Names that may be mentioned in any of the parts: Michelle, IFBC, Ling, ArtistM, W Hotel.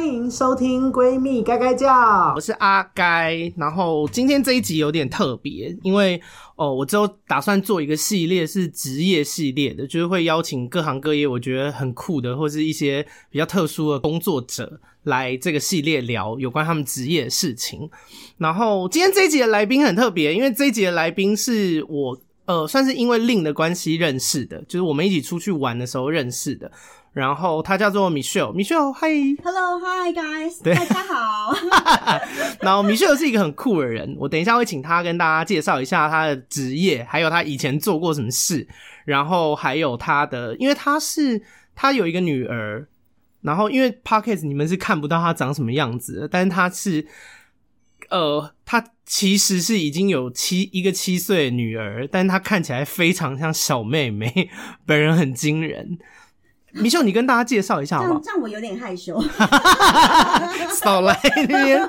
欢迎收听闺蜜该该叫，我是阿该。然后今天这一集有点特别，因为我之后打算做一个系列是职业系列的，就是会邀请各行各业我觉得很酷的或是一些比较特殊的工作者来这个系列聊有关他们职业的事情。然后今天这一集的来宾很特别，因为这一集的来宾是我算是因为Ling的关系认识的，就是我们一起出去玩的时候认识的。然后他叫做 Michelle， 嗨 Hello hi guys， 大家好然后 Michelle 是一个很酷的人，我等一下会请他跟大家介绍一下他的职业，还有他以前做过什么事，然后还有他的，因为他有一个女儿，然后因为 Podcast 你们是看不到他长什么样子的，但是他是他其实是已经有一个7岁的女儿，但他看起来非常像小妹妹，本人很惊人。Michelle， 你跟大家介绍一下好不好？这样我有点害羞少来那边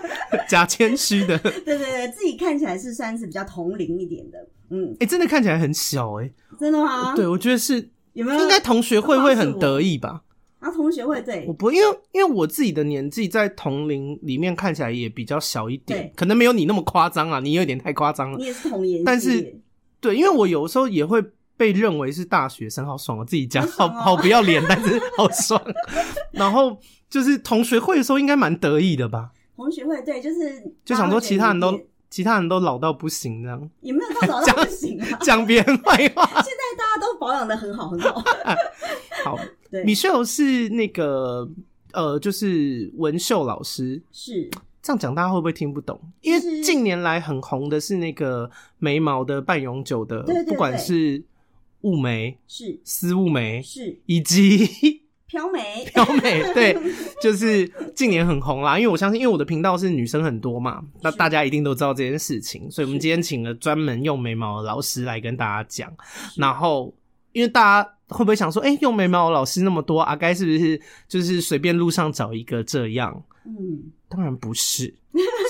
假谦虚的对对对，自己看起来是算是比较同龄一点的。嗯，真的看起来很小耶。真的吗？对，我觉得是。有没有应该同学会很得意吧？啊，同学会。对，我不因为我自己的年纪在同龄里面看起来也比较小一点，可能没有你那么夸张啊，你有点太夸张了。你也是童颜，但是对，因为我有时候也会被认为是大学生，好爽！我自己讲，好不要脸，但是好爽。然后就是同学会的时候，应该蛮得意的吧？同学会，对，就想说其他人都老到不行这样，也没有到老到不行啊，讲别人坏话。现在大家都保养的很好，很好。好，对 ，Michelle 是那个就是文秀老师是。这样讲大家会不会听不懂？因为近年来很红的是那个眉毛的半永久的，对对对，不管是。雾眉是丝雾眉是，以及飘眉对，就是近年很红啦。因为我相信，因为我的频道是女生很多嘛，那大家一定都知道这件事情，所以我们今天请了专门用眉毛的老师来跟大家讲。然后因为大家会不会想说用眉毛的老师那么多，阿该是不是就是随便路上找一个这样？嗯，当然不是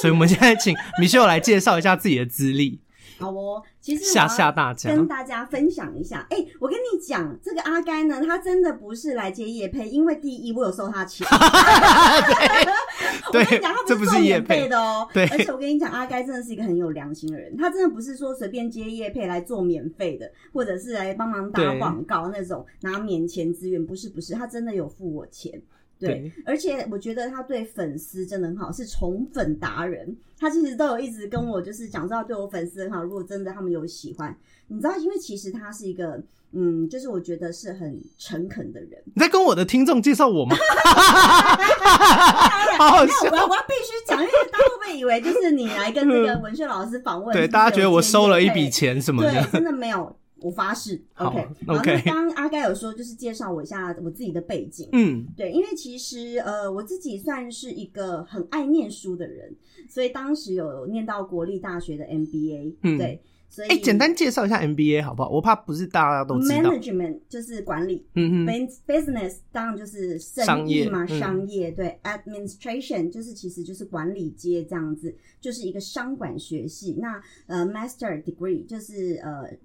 所以我们现在请Michelle来介绍一下自己的资历。好哦，其实我要跟大家分享一下。我跟你讲，这个阿该呢，他真的不是来接业配，因为第一我有收他钱对，我跟你讲，他不是做业配的哦。对，而且我跟你讲，阿该真的是一个很有良心的人，他真的不是说随便接业配来做免费的，或者是来帮忙打广告那种拿免钱资源，不是，他真的有付我钱。对，而且我觉得他对粉丝真的很好，是宠粉达人。他其实都有一直跟我就是讲说他对我粉丝很好，如果真的他们有喜欢，你知道，因为其实他是一个就是我觉得是很诚恳的人。你在跟我的听众介绍我吗？好好笑。我要必须讲，因为大家会不会以为就是你来跟这个文秀老师访问对，大家觉得我收了一笔钱什么的，对，真的没有，我发誓 OK。 刚刚阿该有说就是介绍我一下我自己的背景。嗯，对，因为其实我自己算是一个很爱念书的人，所以当时有念到国立大学的 MBA。 对，所以简单介绍一下 MBA 好不好？我怕不是大家都知道。 Management 就是管理，Business 当然就是生意嘛，商业对， Administration 就是其实就是管理阶这样子，就是一个商管学系。那Master Degree 就是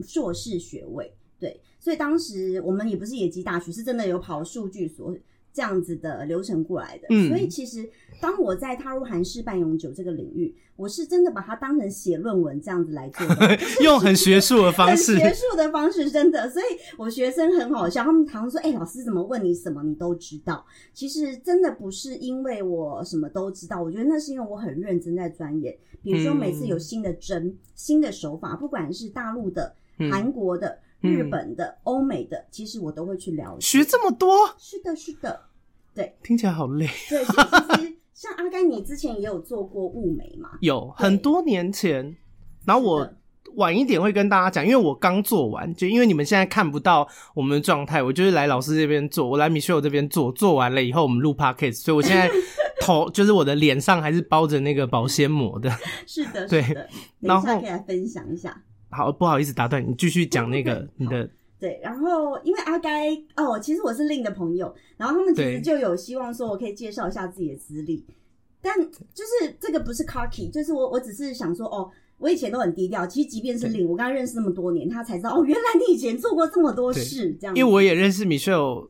硕士学位。对，所以当时我们也不是野鸡大学，是真的有跑数据所这样子的流程过来的。所以其实当我在踏入韩式半永久这个领域，我是真的把它当成写论文这样子来做的用很学术的方式很学术的方式，真的。所以我学生很好笑，他们常常说老师怎么问你什么你都知道。其实真的不是因为我什么都知道，我觉得那是因为我很认真在钻研。比如说每次有新的针、新的手法，不管是大陆的、韩国的、日本的、欧美的，其实我都会去了解。学这么多？是的，对，听起来好累。对，其实像阿该，你之前也有做过雾眉嘛？有，很多年前。然后我晚一点会跟大家讲，因为我刚做完，就因为你们现在看不到我们的状态，我就是来老师这边做，我来 Michelle 这边做，做完了以后我们录 podcast， 所以我现在头就是我的脸上还是包着那个保鲜膜的。是的，对。等一下可以来分享一下。好，不好意思打断你，继续讲那个你的。对，然后因为阿该其实我是Ling的朋友，然后他们其实就有希望说我可以介绍一下自己的资历，但就是这个不是 cocky， 就是我只是想说我以前都很低调，其实即便是Ling，我跟他认识那么多年，他才知道原来你以前做过这么多事，这样。因为我也认识Michelle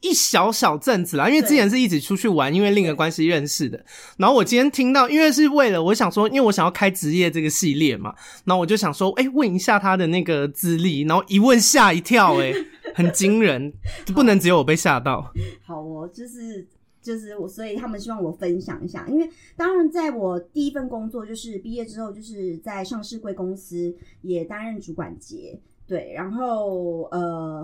一小小阵子啦，因为之前是一起出去玩，因为另一个关系认识的。然后我今天听到，因为是为了我想说，因为我想要开职业这个系列嘛，然后我就想说，欸，问一下他的那个资历，然后一问吓一跳，欸，很惊人，不能只有我被吓到。好哦，就是我，所以他们希望我分享一下，因为当然在我第一份工作就是毕业之后，就是在上市柜公司也担任主管级。对，然后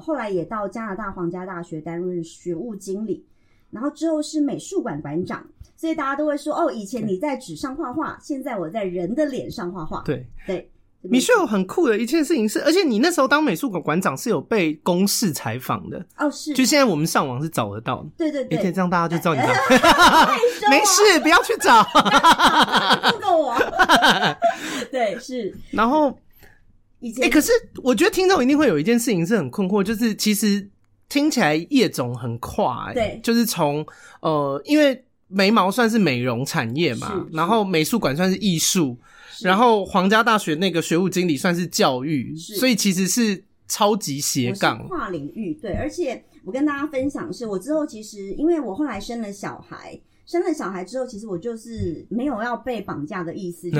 后来也到加拿大皇家大学担任学务经理，然后之后是美术馆馆长，所以大家都会说，哦，以前你在纸上画画，现在我在人的脸上画画。对对，Michelle 很酷的一件事情是，而且你那时候当美术馆馆长是有被公视采访的哦，是，就现在我们上网是找得到的。对对对，这样大家就知道你了。没事，不要去找，不够我。对，是，然后。可是我觉得听众一定会有一件事情是很困惑，就是其实听起来业种很跨，欸，对，就是从因为眉毛算是美容产业嘛，然后美术馆算是艺术，然后皇家大学那个学务经理算是教育，所以其实是超级斜杠跨领域。对，而且我跟大家分享是，我之后其实因为我后来生了小孩之后，其实我就是没有要被绑架的意思，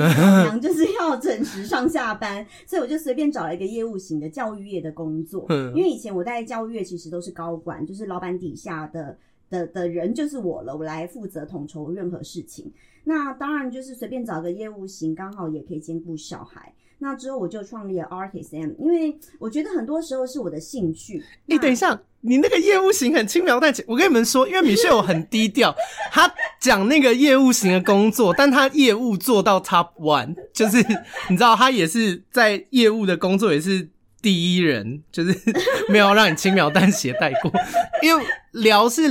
就是要准时上下班，所以我就随便找了一个业务型的教育业的工作。因为以前我在教育业其实都是高管，就是老板底下的人就是我了，我来负责统筹任何事情。那当然就是随便找个业务型，刚好也可以兼顾小孩。那之后我就创立了 ArtistM， 因为我觉得很多时候是我的兴趣。欸，等一下，你那个业务型很轻描淡写。我跟你们说，因为Michelle很低调，他讲那个业务型的工作，但他业务做到 top one， 就是你知道他也是在业务的工作也是第一人，就是没有让你轻描淡写带过。因为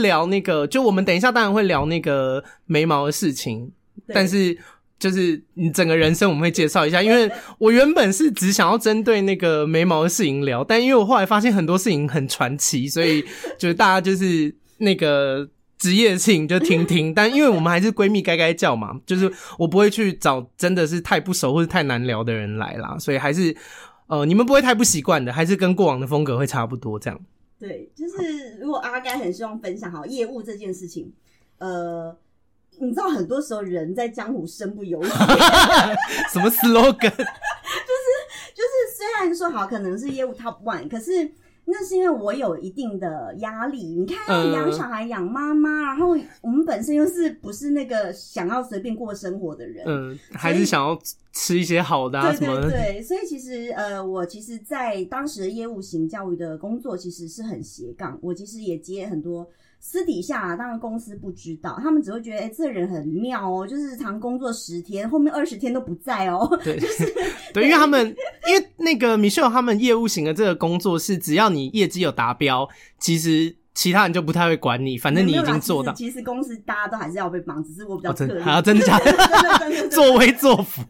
聊那个，就我们等一下当然会聊那个眉毛的事情，但是。就是你整个人生我们会介绍一下，因为我原本是只想要针对那个眉毛的事情聊，但因为我后来发现很多事情很传奇，所以就是大家就是那个职业性就听，但因为我们还是闺蜜该叫嘛，就是我不会去找真的是太不熟或是太难聊的人来啦，所以还是你们不会太不习惯的，还是跟过往的风格会差不多这样。对，就是如果阿该很希望分享好业务这件事情，你知道很多时候人在江湖身不由己。什么 slogan？ 就是虽然说好可能是业务 top one， 可是那是因为我有一定的压力。你看养小孩养妈妈，然后我们本身又是不是那个想要随便过生活的人，还是想要吃一些好的啊什么的。对，所以其实我其实在当时的业务型教育的工作其实是很斜杠，我其实也接很多私底下当然公司不知道，他们只会觉得，这人很妙哦，就是常工作10天，后面20天都不在哦。对，就是对，因为他们因为那个Michelle他们业务型的这个工作是，只要你业绩有达标，其实其他人就不太会管你，反正你已经做到。其实公司大家都还是要被忙，只是我比较特别。还要真的假的？作威作福。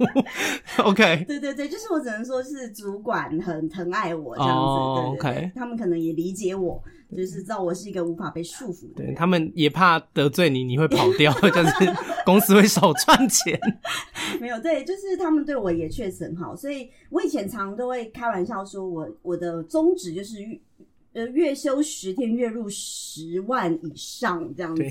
OK。对对对，就是我只能说是主管很疼爱我这样子。Oh, 对对对 OK。他们可能也理解我。就是知道我是一个无法被束缚的人，对，他们也怕得罪你，你会跑掉，就是公司会少赚钱。没有，对，就是他们对我也确实很好，所以我以前常都会开玩笑说我的宗旨就是月休10天，月入10万以上这样子。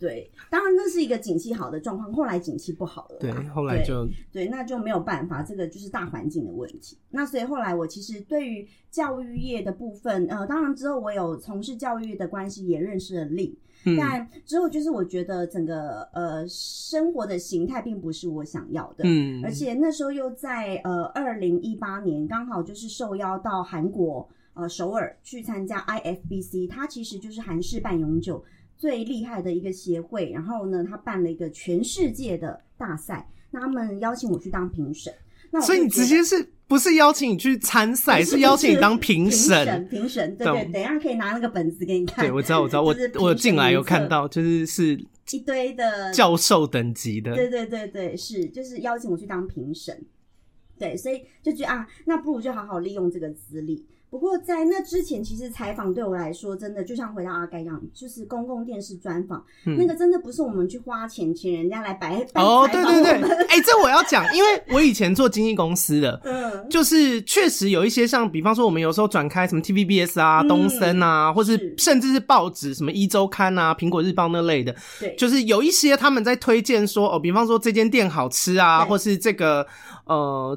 对，当然那是一个景气好的状况，后来景气不好了，对，后来就 对，那就没有办法，这个就是大环境的问题。那所以后来我其实对于教育业的部分，当然之后我有从事教育的关系，也认识了Ling，但之后就是我觉得整个生活的形态并不是我想要的，而且那时候又在2018年刚好就是受邀到韩国首尔去参加 IFBC， 它其实就是韩式半永久。最厉害的一个协会，然后呢他办了一个全世界的大赛，那他们邀请我去当评审。那所以你直接是不是邀请你去参赛，是邀请你当评审？评审，对对，等一下可以拿那个本子给你看。对，我知道，我进来有看到，就是一堆的教授等级的，对对对对，是，就是邀请我去当评审。对，所以就觉得啊，那不如就好好利用这个资历。不过在那之前，其实采访对我来说，真的就像回到阿盖一样，就是公共电视专访，那个真的不是我们去花钱请人家来摆哦，对对对，这我要讲，因为我以前做经纪公司的，就是确实有一些像，比方说我们有时候转开什么 TVBS 啊、东森啊，或是甚至是报纸什么一周刊啊、苹果日报那类的，对，就是有一些他们在推荐说哦，比方说这间店好吃啊，或是这个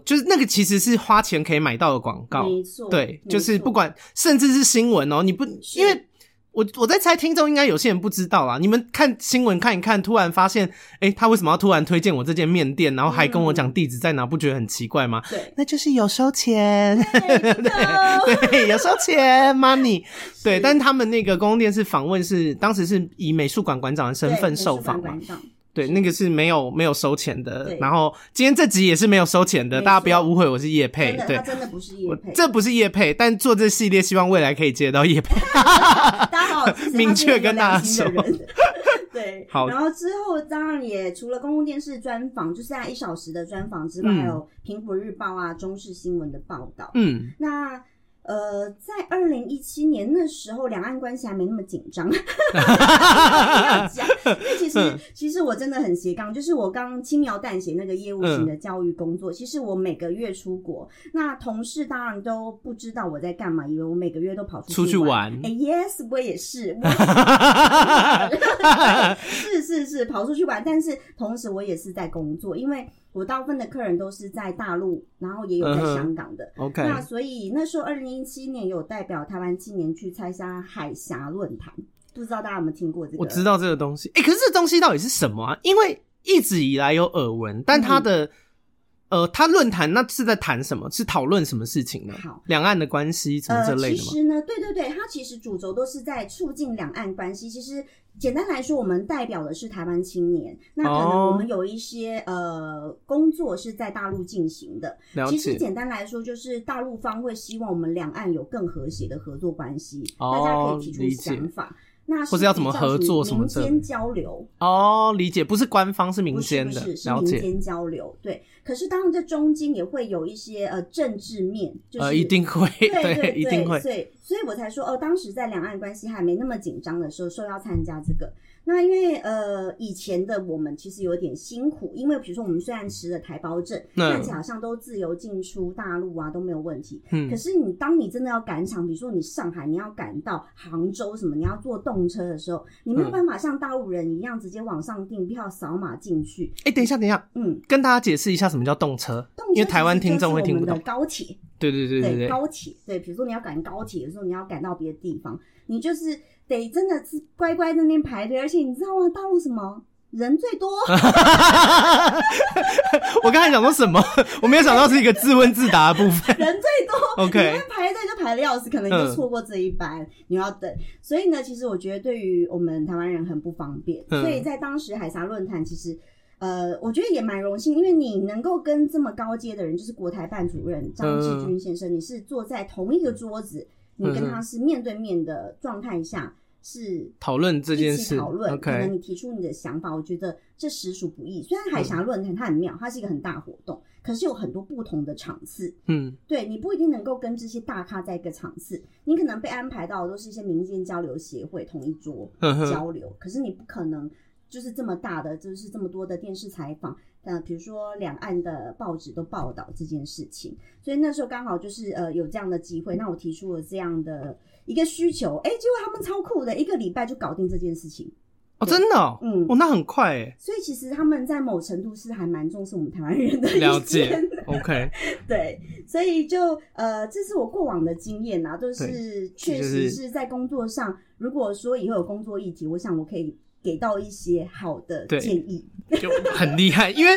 就是那个其实是花钱可以买到的广告，没错，对，就是。是不管甚至是新闻哦，你不因为我在猜听众应该有些人不知道啦，你们看新闻看一看突然发现他为什么要突然推荐我这间面店，然后还跟我讲地址在哪，不觉得很奇怪吗？对，那就是有收钱。对， 对，有收钱 money。 对，但他们那个公共电视访问是当时是以美术馆馆长的身份受访嘛，对，那个是没有收钱的，然后今天这集也是没有收钱的，大家不要误会我是业配，对，它真的不是业配，这不是业配，但做这系列希望未来可以接到业配。大家好，明确跟大家说。对，好。然后之后当然也除了公共电视专访，就是在一小时的专访之外，还有苹果日报啊、中视新闻的报道。嗯，那。在2017年那时候，两岸关系还没那么紧张。其实我真的很斜杠，就是我刚轻描淡写那个业务型的教育工作，其实我每个月出国，那同事当然都不知道我在干嘛，以为我每个月都跑出去玩。Yes， 我也是。是跑出去玩，但是同时我也是在工作，因为我大部分的客人都是在大陆，然后也有在香港的。OK， 那所以那时候2017年有代表台湾青年去参加海峡论坛，不知道大家有没有听过这个？我知道这个东西，可是这东西到底是什么啊？因为一直以来有耳闻，但它的他论坛那是在谈什么？是讨论什么事情呢？好，两岸的关系什么这类的吗？其实呢，对对对，它其实主轴都是在促进两岸关系。其实简单来说，我们代表的是台湾青年，那可能我们有一些工作是在大陆进行的。其实简单来说，就是大陆方会希望我们两岸有更和谐的合作关系，大家可以提出想法。那是或者要怎么合作什么的，民间交流哦，理解，不是官方，是民间的，不是了解，民间交流，对。可是当然这中间也会有一些政治面，就是一定会，对，一定会，所以我才说当时在两岸关系还没那么紧张的时候，说要参加这个。那因为以前的我们其实有点辛苦，因为比如说我们虽然持了台胞证，看起来好像都自由进出大陆啊，都没有问题。可是你当你真的要赶场，比如说你上海，你要赶到杭州什么，你要坐动车的时候，你没有办法像大陆人一样直接网上订票扫码进去。等一下，跟大家解释一下什么叫动车，因为台湾听众会听不懂。高铁，对，高铁，对，比如说你要赶高铁的时候，你要赶到别的地方，你就是。得真的是乖乖在那边排队，而且你知道吗？大陆什么人最多？我刚才想说什么？我没有想到是一个自问自答的部分。人最多 ，OK， 你排队就排了钥匙，可能就错过这一班，你要等。所以呢，其实我觉得对于我们台湾人很不方便。所以在当时海峡论坛，其实。我觉得也蛮荣幸，因为你能够跟这么高阶的人，就是国台办主任张志军先生，你是坐在同一个桌子，你跟他是面对面的状态下，是讨论这件事，讨论，可能你提出你的想法，我觉得这实属不易。虽然海峡论坛它很妙，它是一个很大活动，可是有很多不同的场次，对，你不一定能够跟这些大咖在一个场次，你可能被安排到都是一些民间交流协会同一桌交流，可是你不可能。就是这么大的，就是这么多的电视采访，比如说两岸的报纸都报道这件事情，所以那时候刚好就是有这样的机会，那我提出了这样的一个需求，结果他们超酷的，一个礼拜就搞定这件事情。哦，真的哦，那很快耶。所以其实他们在某程度是还蛮重视我们台湾人的意见。了解，OK。对，所以就这是我过往的经验啊，就是确实是在工作上，如果说以后有工作议题，我想我可以。给到一些好的建议，就很厉害。因为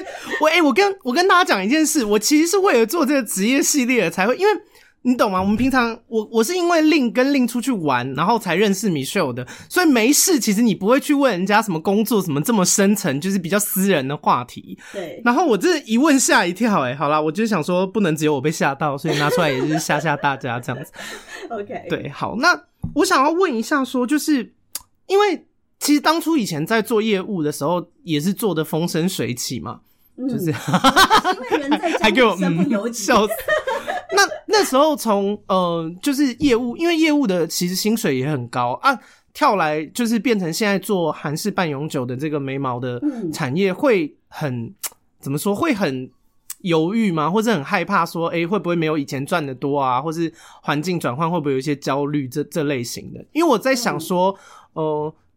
我跟大家讲一件事，我其实是为了做这个职业系列才会，因为你懂吗？我们平常我是因为Ling跟Ling出去玩，然后才认识Michelle的，所以没事，其实你不会去问人家什么工作什么这么深层，就是比较私人的话题。对。然后我这一问吓一跳，好啦，我就想说不能只有我被吓到，所以拿出来也是吓吓大家这样子。OK。对，好，那我想要问一下说，就是因为。其实当初以前在做业务的时候，也是做的风生水起嘛，就是因为人在家里身不由己，笑死。那那时候从就是业务，因为业务的其实薪水也很高啊，跳来就是变成现在做韩式半永久的这个眉毛的产业，会很怎么说？会很犹豫吗？或者很害怕说，欸，会不会没有以前赚的多啊？或是环境转换会不会有一些焦虑？这类型的，因为我在想说，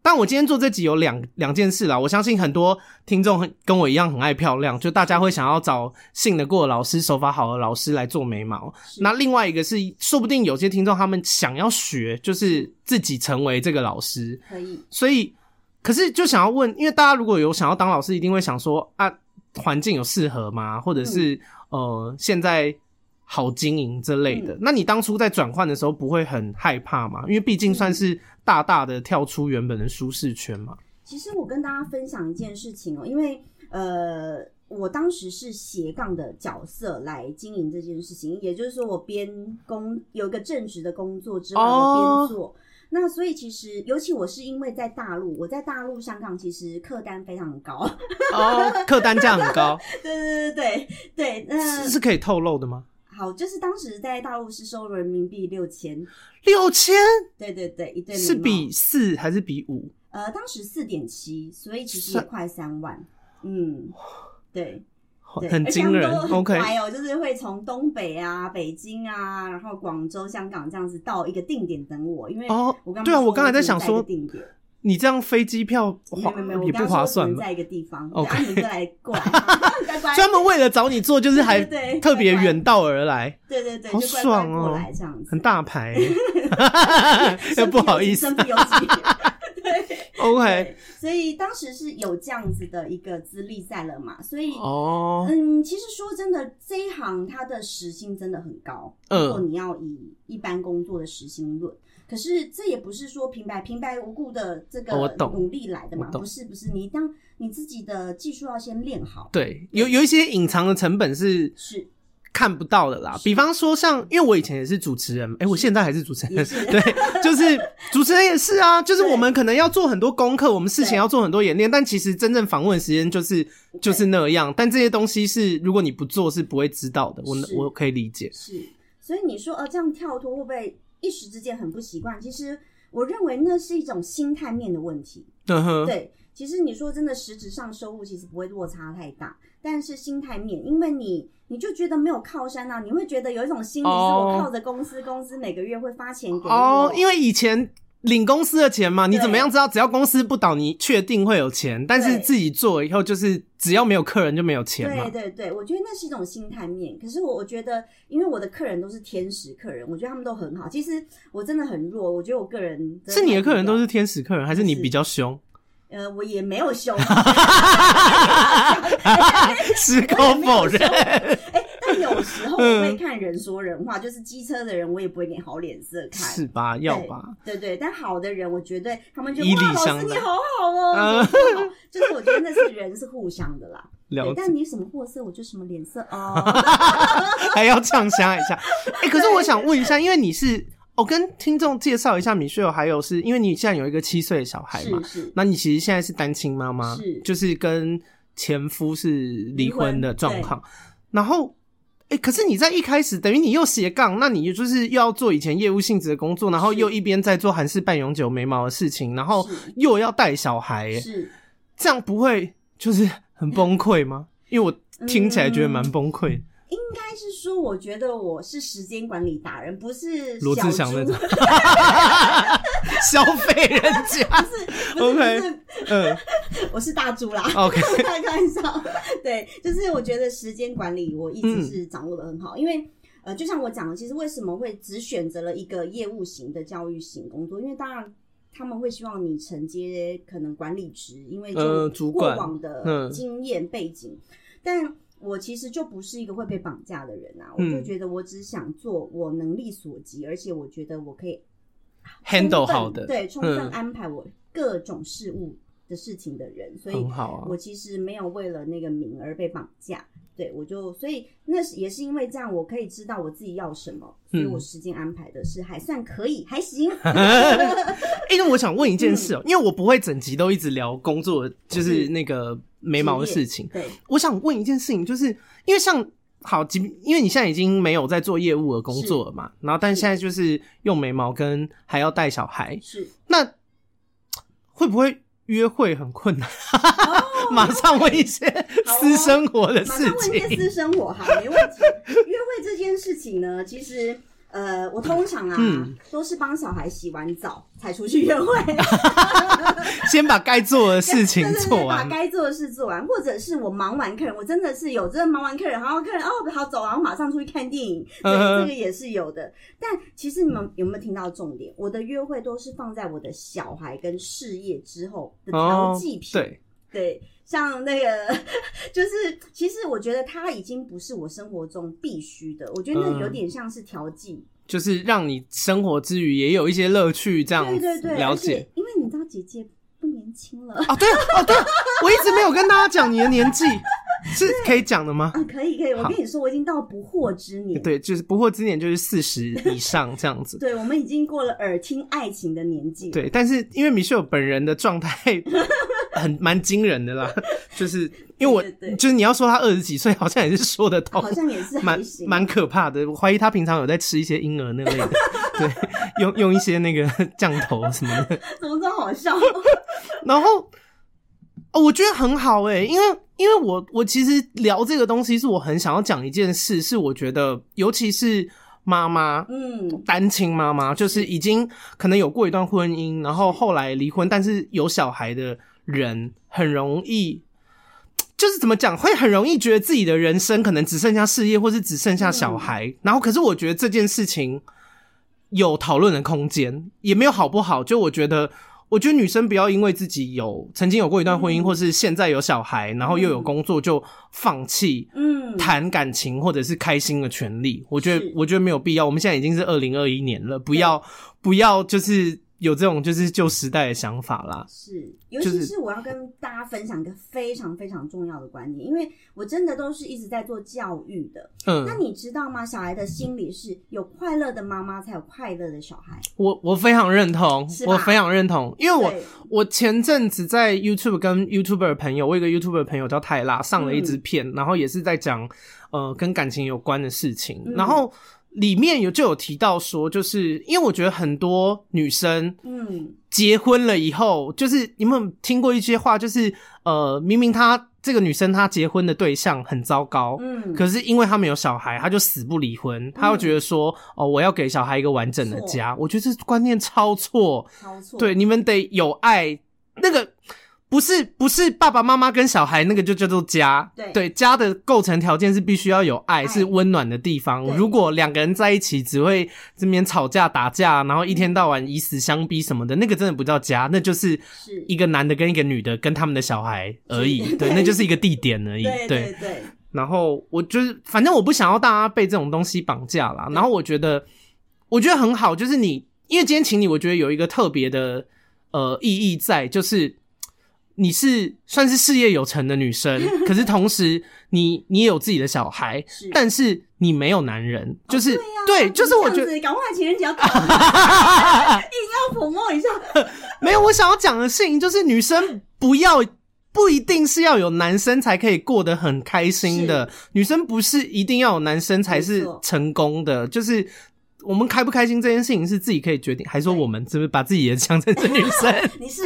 但我今天做这集有两件事啦，我相信很多听众跟我一样很爱漂亮，就大家会想要找信得过的老师，手法好的老师来做眉毛。那另外一个是，说不定有些听众他们想要学，就是自己成为这个老师，可以。所以，可是就想要问，因为大家如果有想要当老师，一定会想说啊，环境有适合吗？或者是现在好经营之类的，那你当初在转换的时候不会很害怕吗？因为毕竟算是大大的跳出原本的舒适圈嘛。其实我跟大家分享一件事情哦，因为我当时是斜杠的角色来经营这件事情，也就是说我边有一个正职的工作之外，我边做。那所以其实，尤其我是因为在大陆，我在大陆、香港其实客单非常高，客单价很高，对对对对对，那是可以透露的吗？好，就是当时在大陆是收人民币6000，对对对，一对眉毛是比4还是比5？当时 4.7， 所以其实也快3万，嗯，对，对，很惊人，OK，还有就是会从东北啊、北京啊，然后广州、香港这样子到一个定点等我，因为对啊，我刚才在想说。你这样飞机票也不划算吧？我刚刚说我们在一个地方，然后你就来过来，专门为了找你做，就是还特别远道而来，对对对，好爽哦，很大牌，不好意思，身不由己，对 ，OK。所以当时是有这样子的一个资历在了嘛，所以其实说真的，这一行它的时薪真的很高，如果你要以一般工作的时薪论。可是这也不是说平白无故的这个努力来的嘛，不是，你自己的技术要先练好。对，有一些隐藏的成本是看不到的啦。比方说像，因为我以前也是主持人，我现在还是主持人，对，就是主持人也是啊，就是我们可能要做很多功课，我们事情要做很多演练，但其实真正访问时间就是那样。但这些东西是如果你不做是不会知道的，我可以理解。是，所以你说这样跳脱会不会？一时之间很不习惯，其实我认为那是一种心态面的问题。对，其实你说真的，实质上收入其实不会落差太大，但是心态面，因为你就觉得没有靠山啊，你会觉得有一种心理是我靠着公司，公司每个月会发钱给我。因为以前领公司的钱嘛，你怎么样知道？只要公司不倒，你确定会有钱，但是自己做以后就是只要没有客人就没有钱嘛。对对对，我觉得那是一种心态面。可是我觉得，因为我的客人都是天使客人，我觉得他们都很好。其实我真的很弱，我觉得我个人是你的客人都是天使客人，还是你比较凶？我也没有凶，矢口否认。但有时候我会看人说人话，就是机车的人我也不会给好脸色看，是吧？要吧？对 对，但好的人我绝对，他们就哇，老师你好好哦，就是我觉得那是人是互相的啦。对，但你什么货色我就什么脸色哦，还要呛瞎一下。可是我想问一下，因为你是。我跟听众介绍一下Michelle，还有是因为你现在有一个7岁的小孩嘛，那你其实现在是单亲妈妈，就是跟前夫是离婚的状况。然后，可是你在一开始等于你又斜杠，那你就是又要做以前业务性质的工作，然后又一边在做韩式半永久眉毛的事情，然后又要带小孩耶，这样不会就是很崩溃吗？因为我听起来觉得蛮崩溃的。应该是说，我觉得我是时间管理达人，不是罗志祥那种消费人家，不是，我是大猪啦 ，OK， 开玩笑，对，就是我觉得时间管理我一直是掌握的很好，因为就像我讲的，其实为什么会只选择了一个业务型的教育型工作，因为当然。他们会希望你承接可能管理职，因为就过往的经验背景，但我其实就不是一个会被绑架的人啊，我就觉得我只想做我能力所及，而且我觉得我可以 handle 好的，对，充分安排我各种事物的事情的人，所以我其实没有为了那个名而被绑架，对，我就所以那也是因为这样，我可以知道我自己要什么，所以我时间安排的是还算可以，还行。那我想问一件事哦，因为我不会整集都一直聊工作，就是那个眉毛的事情。对，我想问一件事情，就是因为像好，因为你现在已经没有在做业务的工作了嘛，然后但现在就是用眉毛跟还要带小孩，是那会不会约会很困难？马上问一些私生活的事情，马上问一些私生活，好，没问题。约会这件事情呢，其实我通常啊、都是帮小孩洗完澡才出去约会，先把该做的事情做完，对对对，把该做的事做完，或者是我忙完客人，我真的是有真的忙完客人，然后客人哦好走，然后马上出去看电影，对，这个也是有的。但其实你们有没有听到重点？我的约会都是放在我的小孩跟事业之后的调剂品，哦、对。像那个就是其实我觉得它已经不是我生活中必须的，我觉得那有点像是调剂、就是让你生活之余也有一些乐趣，这样了解。对对对，因为你知道姐姐不年轻了哦，对哦对，我一直没有跟大家讲你的年纪是可以讲的吗？可以可以，我跟你说我已经到不惑之年，对，就是不惑之年就是40以上这样子对，我们已经过了耳听爱情的年纪，对，但是因为Michelle本人的状态蛮惊人的啦，就是因为我对对对，就是你要说他20几岁好像也是说得通，好像也是蛮可怕的，我怀疑他平常有在吃一些婴儿那类的对，用一些那个酱头什么的，怎么这么好笑然后哦，我觉得很好欸，因为我其实聊这个东西是我很想要讲一件事，是我觉得尤其是妈妈，单亲妈妈，就是已经可能有过一段婚姻，然后后来离婚，但是有小孩的人很容易，就是怎么讲，会很容易觉得自己的人生可能只剩下事业，或是只剩下小孩、然后可是我觉得这件事情有讨论的空间，也没有好不好，就我觉得女生不要因为自己曾经有过一段婚姻、或是现在有小孩，然后又有工作就放弃谈感情或者是开心的权利，我觉得没有必要，我们现在已经是2021年了，不要就是有这种就是旧时代的想法啦，是，尤其是我要跟大家分享一个非常非常重要的观点，因为我真的都是一直在做教育的。那你知道吗？小孩的心理是有快乐的妈妈才有快乐的小孩。我非常认同，我非常认同，因为我前阵子在 YouTube 跟 YouTuber 的朋友，我有一个 YouTuber 的朋友叫泰拉，上了一支片，然后也是在讲跟感情有关的事情，然后。里面就有提到说，就是因为我觉得很多女生结婚了以后，就是你们有听过一些话，就是明明她这个女生她结婚的对象很糟糕，可是因为她没有小孩，她就死不离婚，她又觉得说哦，我要给小孩一个完整的家。我觉得这观念超错，超错。对，你们得有爱，那个不是爸爸妈妈跟小孩，那个就叫做家。对，家的构成条件是必须要有爱，是温暖的地方。如果两个人在一起只会这边吵架打架，然后一天到晚以死相逼什么的，那个真的不叫家，那就是一个男的跟一个女的跟他们的小孩而已。对，那就是一个地点而已。对。然后我就是，反正我不想要大家被这种东西绑架啦。然后我觉得很好，就是你，因为今天请你，我觉得有一个特别的意义在，就是。你是算是事业有成的女生，可是同时你也有自己的小孩，但是你没有男人，就是、对，就是我觉得赶快情人节要搞，硬要捧我一下。没有，我想要讲的事情就是，女生不一定是要有男生才可以过得很开心的，女生不是一定要有男生才是成功的，就是。我们开不开心这件事情是自己可以决定，还说我们是不是把自己也想成是女生？你是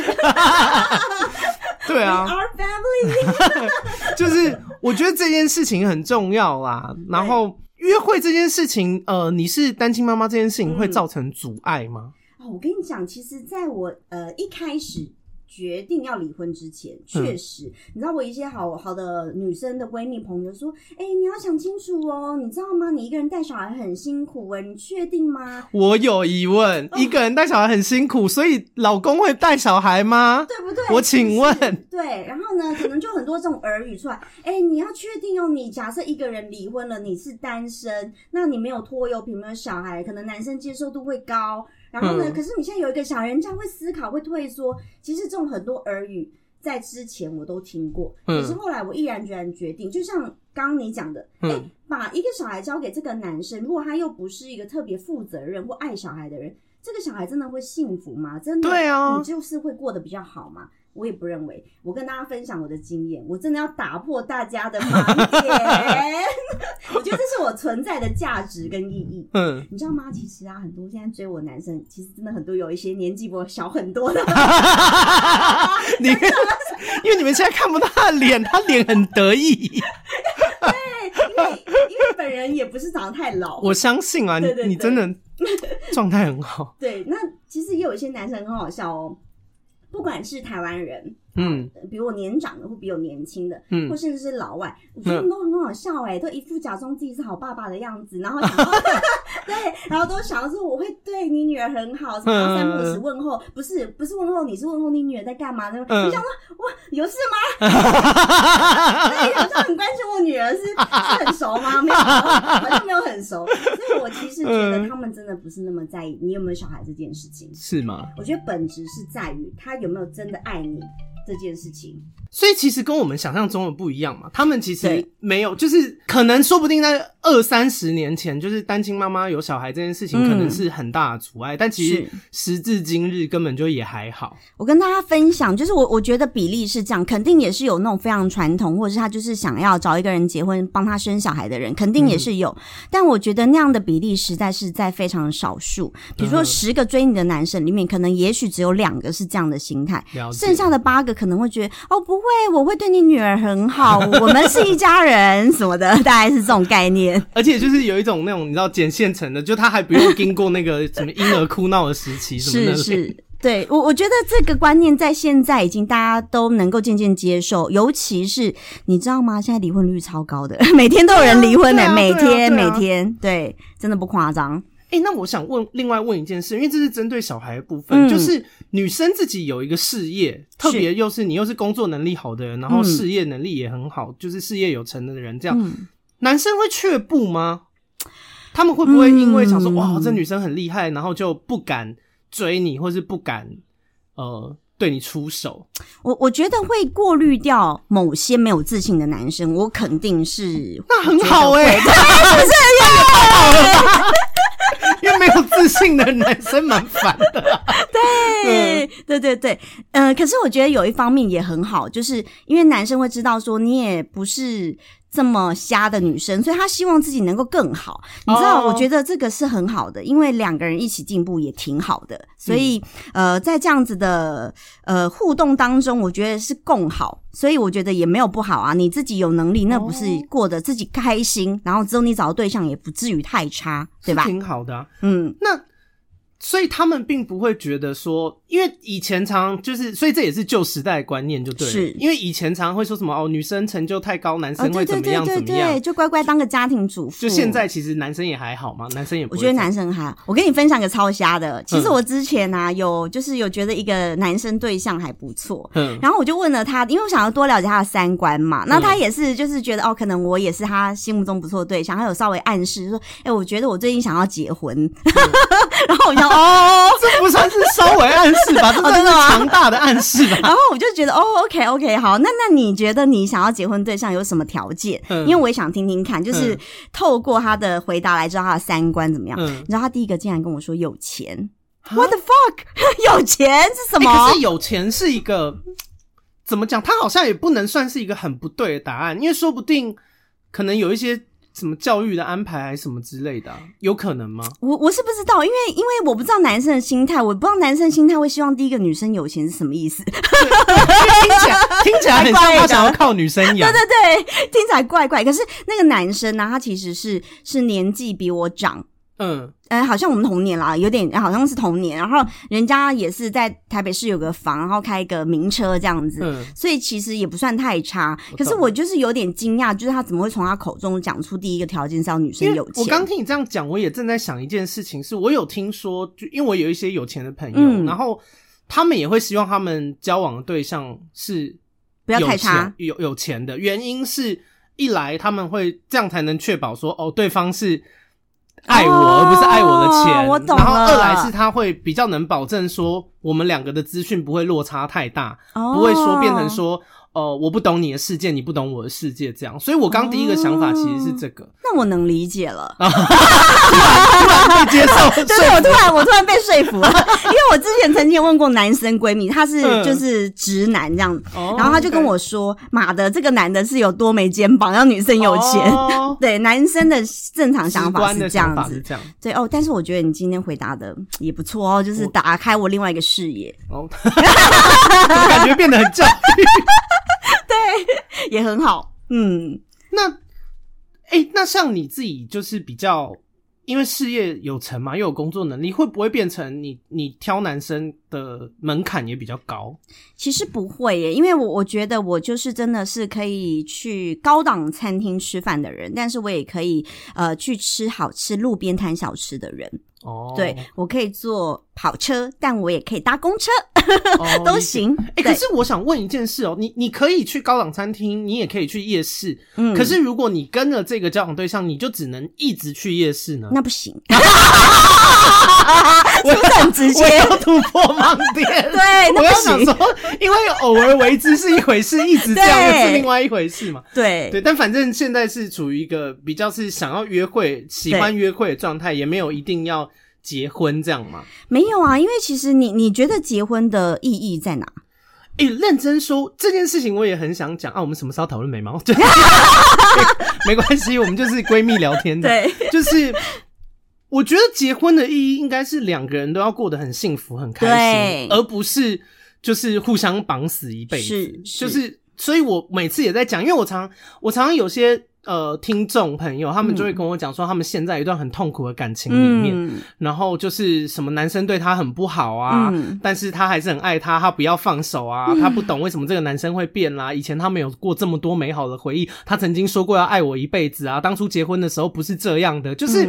对啊 ，Our family 就是我觉得这件事情很重要啦。然后约会这件事情，你是单亲妈妈这件事情会造成阻碍吗？哦，我跟你讲，其实在我一开始。决定要离婚之前，确实，你知道我一些好的女生的闺蜜朋友说：“欸，你要想清楚哦，你知道吗？你一个人带小孩很辛苦欸，你确定吗？”我有疑问，一个人带小孩很辛苦，所以老公会带小孩吗？对不对？我请问，对，然后呢，可能就很多这种耳语出来。欸，你要确定哦，你假设一个人离婚了，你是单身，那你没有拖油瓶，没有小孩，可能男生接受度会高。然后呢？可是你现在有一个小人家会思考，会退缩。其实这种很多耳语，在之前我都听过，可是后来我毅然决然决定，就像刚刚你讲的，把一个小孩交给这个男生，如果他又不是一个特别负责任或爱小孩的人，这个小孩真的会幸福吗？真的，对啊，你就是会过得比较好吗？我也不认为。我跟大家分享我的经验，我真的要打破大家的盲点。觉得这是我存在的价值跟意义。嗯，你知道吗？其实啊，很多现在追我男生，其实真的很多有一些年纪比我小很多的。你因为你们现在看不到他的脸，他脸很得意。对，因为本人也不是长得太老，我相信啊，对你真的状态很好。对，那其实也有一些男生很好笑哦，不管是台湾人，嗯，比我年长的或比我年轻的，嗯，或甚至是老外，我觉得都很好笑哎，都一副假装自己是好爸爸的样子，然后想要对，然后都想要说我会对你女儿很好，什么三不五时问候，不是问候你，是问候你女儿在干嘛呢？你想说哇有事吗？那你想说很关心我女儿是很熟吗？没有，好像没有很熟。所以我其实觉得他们真的不是那么在意你有没有小孩这件事情，是吗？我觉得本质是在于他有没有真的爱你这件事情，所以其实跟我们想象中的不一样嘛。他们其实没有，就是可能说不定在二三十年前，就是单亲妈妈有小孩这件事情可能是很大的阻碍，但其实时至今日根本就也还好。我跟大家分享，就是我觉得比例是这样，肯定也是有那种非常传统，或者是他就是想要找一个人结婚帮他生小孩的人，肯定也是有，但我觉得那样的比例实在是在非常少数。比如说10个追你的男生里面，可能也许只有2个是这样的心态，剩下的8个可能会觉得哦不会，我会对你女儿很好，我们是一家人什么的，大概是这种概念。而且就是有一种那种你知道捡现成的，就他还不用经过那个什么婴儿哭闹的时期什么的。是对，我觉得这个观念在现在已经大家都能够渐渐接受，尤其是你知道吗？现在离婚率超高的，每天都有人离婚欸，每天，对，真的不夸张。欸，那我想另外问一件事，因为这是针对小孩的部分，就是女生自己有一个事业，特别又是你又是工作能力好的人，然后事业能力也很好，就是事业有成的人，这样男生会却步吗？他们会不会因为想说哇这女生很厉害，然后就不敢追你，或是不敢对你出手？我觉得会过滤掉某些没有自信的男生，我肯定是。那很好欸，对，是不是太好了吧？因为没有自信的男生蛮烦的啊。对对对对，可是我觉得有一方面也很好，就是因为男生会知道说你也不是这么瞎的女生，所以他希望自己能够更好，你知道，我觉得这个是很好的，因为2个人一起进步也挺好的，所以在这样子的互动当中，我觉得是共好，所以我觉得也没有不好啊，你自己有能力，那不是过得自己开心，然后之后你找的对象也不至于太差，对吧？挺好的啊。那所以他们并不会觉得说，因为以前常就是，所以这也是旧时代的观念就对了。是，因为以前常会说什么哦，女生成就太高，男生会怎么样怎么样，对，就乖乖当个家庭主妇。就现在其实男生也还好嘛，男生也不会。我觉得男生还好。我跟你分享个超瞎的，其实我之前啊有觉得一个男生对象还不错，然后我就问了他，因为我想要多了解他的3观嘛。那他也是就是觉得哦，可能我也是他心目中不错的对象，他有稍微暗示说，欸，我觉得我最近想要结婚，然后我就。哦，这不算是稍微暗示吧？这算是强大的暗示吧。然后我就觉得，哦 ，OK， 好，那你觉得你想要结婚对象有什么条件？因为我也想听听看，就是透过他的回答来知道他的3观怎么样。你知道他第一个竟然跟我说有钱 ，What the fuck？ 有钱是什么？可是有钱是一个怎么讲？他好像也不能算是一个很不对的答案，因为说不定可能有一些。什么教育的安排还是什么之类的啊，有可能吗？我是不知道，因为我不知道男生的心态，我不知道男生心态会希望第一个女生有钱是什么意思。听起来很像他想要靠女生养。对，听起来怪怪。可是那个男生啊，他其实是年纪比我长。好像我们同年啦，有点好像是同年，然后人家也是在台北市有个房，然后开一个名车这样子，所以其实也不算太差。可是我就是有点惊讶，就是他怎么会从他口中讲出第一个条件是要女生有钱。我刚听你这样讲，我也正在想一件事情，是我有听说，就因为我有一些有钱的朋友，然后他们也会希望他们交往的对象是不要太差，有钱的原因是，一来他们会这样才能确保说哦对方是爱我而不是爱我的钱，我懂了。然后二来是他会比较能保证说我们2个的资讯不会落差太大，不会说变成说我不懂你的世界，你不懂我的世界这样。所以我刚第一个想法其实是这个。那我能理解了。突然被接受。对，我突然被说服了。因为我之前曾经问过男生闺蜜，他是就是直男这样子。然后他就跟我说，妈的，这个男的是有多没肩膀，让女生有钱。对，男生的正常想法是这样子。对哦，但是我觉得你今天回答的也不错哦，就是打开我另外一个视野。哦。我感觉变得很正。对，也很好。嗯，那那像你自己就是比较，因为事业有成嘛，又有工作能力，会不会变成你挑男生的门槛也比较高？其实不会耶，因为我觉得我就是真的是可以去高档餐厅吃饭的人，但是我也可以去吃好吃路边摊小吃的人。哦，对，我可以坐跑车，但我也可以搭公车，都行。可是我想问一件事哦，你可以去高档餐厅，你也可以去夜市，可是如果你跟了这个交往对象，你就只能一直去夜市呢？那不行。我要突破盲点。对，我要想说，因为偶尔为之是一回事，一直这样又是另外一回事嘛。对，但反正现在是处于一个比较是想要约会、喜欢约会的状态，也没有一定要结婚这样嘛。没有啊，因为其实你觉得结婚的意义在哪？认真说这件事情我也很想讲啊，我们什么时候讨论眉毛？没关系，我们就是闺蜜聊天的。对，就是。我觉得结婚的意义应该是两个人都要过得很幸福很开心，而不是就是互相绑死一辈子。就是所以我每次也在讲，因为我常有些听众朋友他们就会跟我讲说，他们现在有一段很痛苦的感情里面，然后就是什么男生对他很不好啊，但是他还是很爱他，他不要放手啊，他不懂为什么这个男生会变啦，以前他们有过这么多美好的回忆，他曾经说过要爱我一辈子啊，当初结婚的时候不是这样的，就是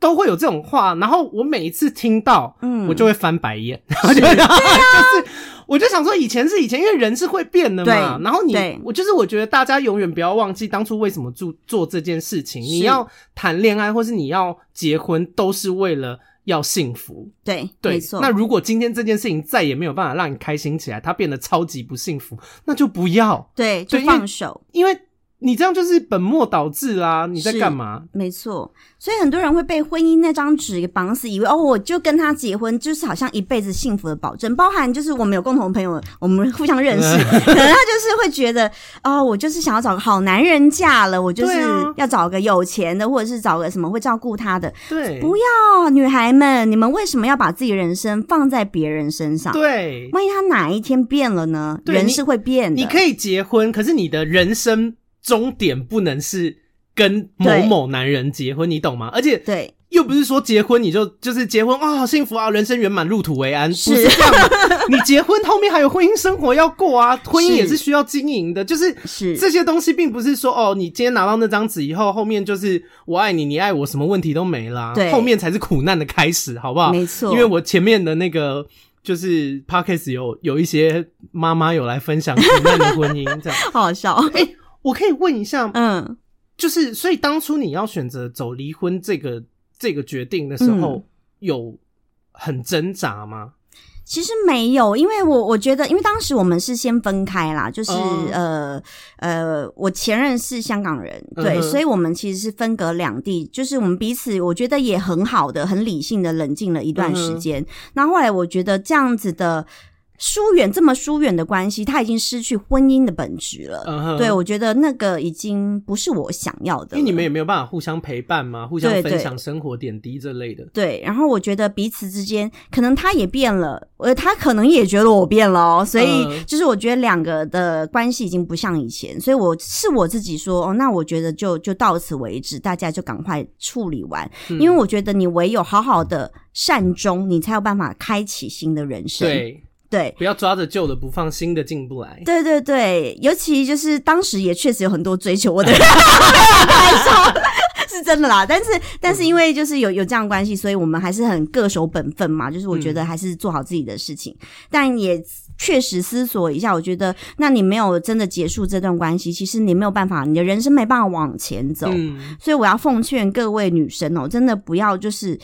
都会有这种话，然后我每一次听到，我就会翻白眼，就是我就想说，以前，因为人是会变的嘛。然后我觉得大家永远不要忘记当初为什么做这件事情。你要谈恋爱或是你要结婚，都是为了要幸福。对，没错。那如果今天这件事情再也没有办法让你开心起来，它变得超级不幸福，那就不要，就放手，因为你这样就是本末倒置啦，你在干嘛？没错，所以很多人会被婚姻那张纸给绑死，以为我就跟他结婚，就是好像一辈子幸福的保证。包含就是我们有共同朋友，我们互相认识，可能他就是会觉得我就是想要找个好男人嫁了，我就是要找个有钱的，或者是找个什么会照顾他的。对，不要，女孩们，你们为什么要把自己人生放在别人身上？对，万一他哪一天变了呢？人是会变的。你可以结婚，可是你的人生终点不能是跟某某男人结婚，你懂吗？而且又不是说结婚你就是结婚好幸福啊，人生圆满，入土为安，不是这样的。你结婚后面还有婚姻生活要过啊，婚姻也是需要经营的，就是这些东西并不是说你今天拿到那张纸以后，后面就是我爱你，你爱我，什么问题都没啦。后面才是苦难的开始，好不好？没错，因为我前面的那个就是 podcast 有一些妈妈有来分享苦难的婚姻，这样好好笑。我可以问一下，就是所以当初你要选择走离婚这个决定的时候，有很挣扎吗？其实没有，因为我觉得，因为当时我们是先分开啦，就是我前任是香港人，对，所以我们其实是分隔两地，就是我们彼此我觉得也很好的、很理性的冷静了一段时间。那后来我觉得这样子的。这么疏远的关系，他已经失去婚姻的本质了。对，我觉得那个已经不是我想要的了。因为你们也没有办法互相陪伴嘛，互相分享生活点滴这类的。对，然后我觉得彼此之间，可能他也变了，他可能也觉得我变了哦。所以就是我觉得两个的关系已经不像以前，所以我自己说那我觉得就到此为止，大家就赶快处理完，因为我觉得你唯有好好的善终，你才有办法开启新的人生。对，不要抓着旧的不放，新的进不来。对，尤其就是当时也确实有很多追求我的人，是真的啦。但是因为就是有这样关系，所以我们还是很各守本分嘛。就是我觉得还是做好自己的事情，但也确实思索一下，我觉得那你没有真的结束这段关系，其实你没有办法，你的人生没办法往前走、所以我要奉劝各位女生哦，真的不要就是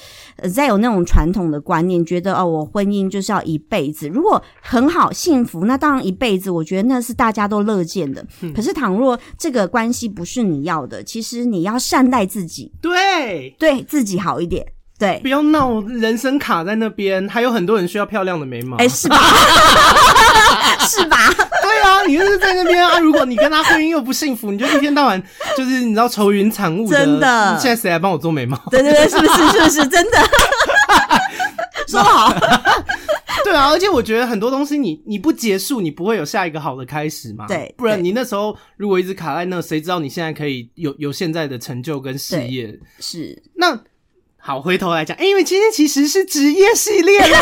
再有那种传统的观念，觉得哦我婚姻就是要一辈子，如果很好幸福那当然一辈子，我觉得那是大家都乐见的、可是倘若这个关系不是你要的，其实你要善待自己，对对自己好一点，对，不要闹人生卡在那边，还有很多人需要漂亮的眉毛，哎、欸，是吧？是吧？对啊，你就是在那边啊。如果你跟他婚姻又不幸福，你就一天到晚就是你知道愁云惨雾的。真的，现在谁来帮我做眉毛？对对对，是不是？是不是真的？说好。对啊，而且我觉得很多东西你不结束，你不会有下一个好的开始嘛。对，不然你那时候如果一直卡在那，谁知道你现在可以有现在的成就跟事业？是那。好，回头来讲、欸，因为今天其实是职业系列啦，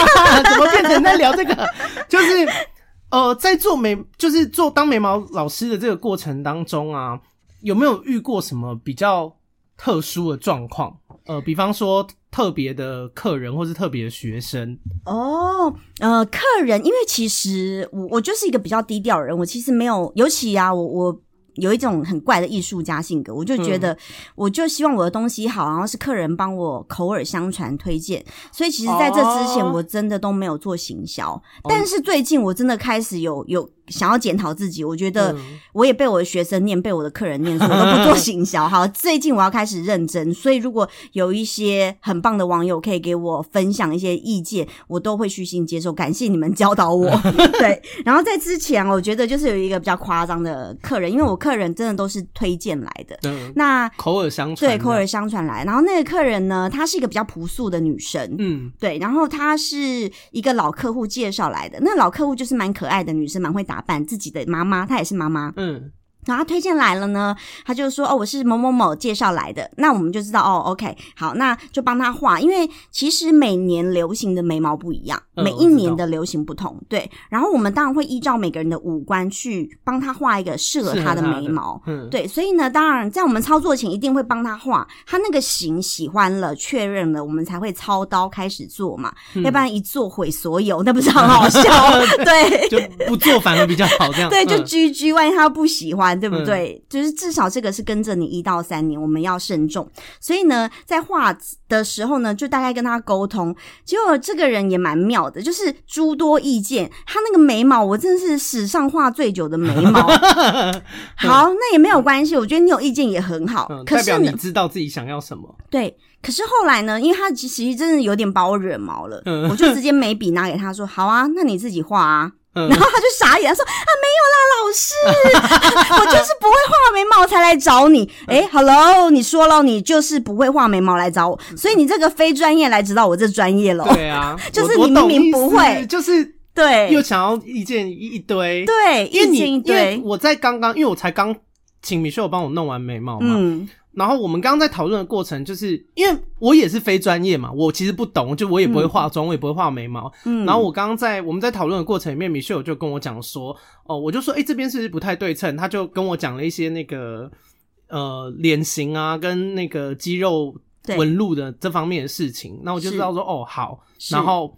怎么变成在聊这个？就是在做当眉毛老师的这个过程当中啊，有没有遇过什么比较特殊的状况？比方说特别的客人或是特别的学生？哦，客人，因为其实我就是一个比较低调的人，我其实没有，尤其啊，我有一种很怪的艺术家性格，我就觉得我就希望我的东西好，然后是客人帮我口耳相传推荐，所以其实在这之前我真的都没有做行销、但是最近我真的开始有想要检讨自己，我觉得我也被我的学生念，被我的客人念，所以我都不做行销。好，最近我要开始认真，所以如果有一些很棒的网友可以给我分享一些意见，我都会虚心接受，感谢你们教导我。对，然后在之前我觉得就是有一个比较夸张的客人，因为我客人真的都是推荐来的，那口耳相传，对，口耳相传来。然后那个客人呢，她是一个比较朴素的女生，对，然后她是一个老客户介绍来的，那老客户就是蛮可爱的女生，蛮会打扮自己的妈妈，她也是妈妈，然后她推荐来了呢，她就说哦，我是某某某介绍来的，那我们就知道哦 ，OK， 好，那就帮她画，因为其实每年流行的眉毛不一样，每一年的流行不同，对，然后我们当然会依照每个人的五官去帮她画一个适合她的眉毛，对，所以呢，当然在我们操作前一定会帮她画，她那个型喜欢了，确认了，我们才会操刀开始做嘛，要不然一做毁所有，那不是很好笑？对，就不做反而比较好，这样对，就GG，万一她不喜欢。对不对？就是至少这个是跟着你1到3年，我们要慎重。所以呢，在画的时候呢，就大概跟他沟通。结果这个人也蛮妙的，就是诸多意见。他那个眉毛，我真的是史上画最久的眉毛。好，那也没有关系，我觉得你有意见也很好。可是代表你知道自己想要什么。对。可是后来呢，因为他其实真的有点把我惹毛了，我就直接眉笔拿给他说：“好啊，那你自己画啊。”然后他就傻眼，他说啊没有啦，老师，我就是不会画眉毛才来找你。诶 hello， 你说咯，你就是不会画眉毛来找我，所以你这个非专业来指导我这专业咯。对啊，就是你明明不会，就是对，又想要意见一堆，对，意见一堆。因为我在刚刚，因为我才刚请Michelle帮我弄完眉毛嘛。然后我们刚刚在讨论的过程，就是因为我也是非专业嘛，我其实不懂，就我也不会化妆，我也不会画眉毛。然后我们在讨论的过程里面，Michelle就跟我讲说，哦，我就说，这边是不是不太对称？他就跟我讲了一些那个脸型啊，跟那个肌肉纹路的这方面的事情。那我就知道说，哦，好，然后。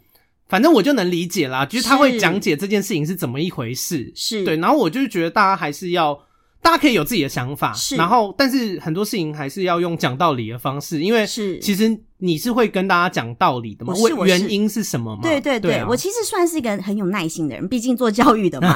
反正我就能理解啦，就是他会讲解这件事情是怎么一回事。是对，然后我就觉得大家还是要。大家可以有自己的想法，然后但是很多事情还是要用讲道理的方式，因为其实你是会跟大家讲道理的嘛，原因是什么嘛？对对对，我其实算是一个很有耐心的人，毕竟做教育的嘛，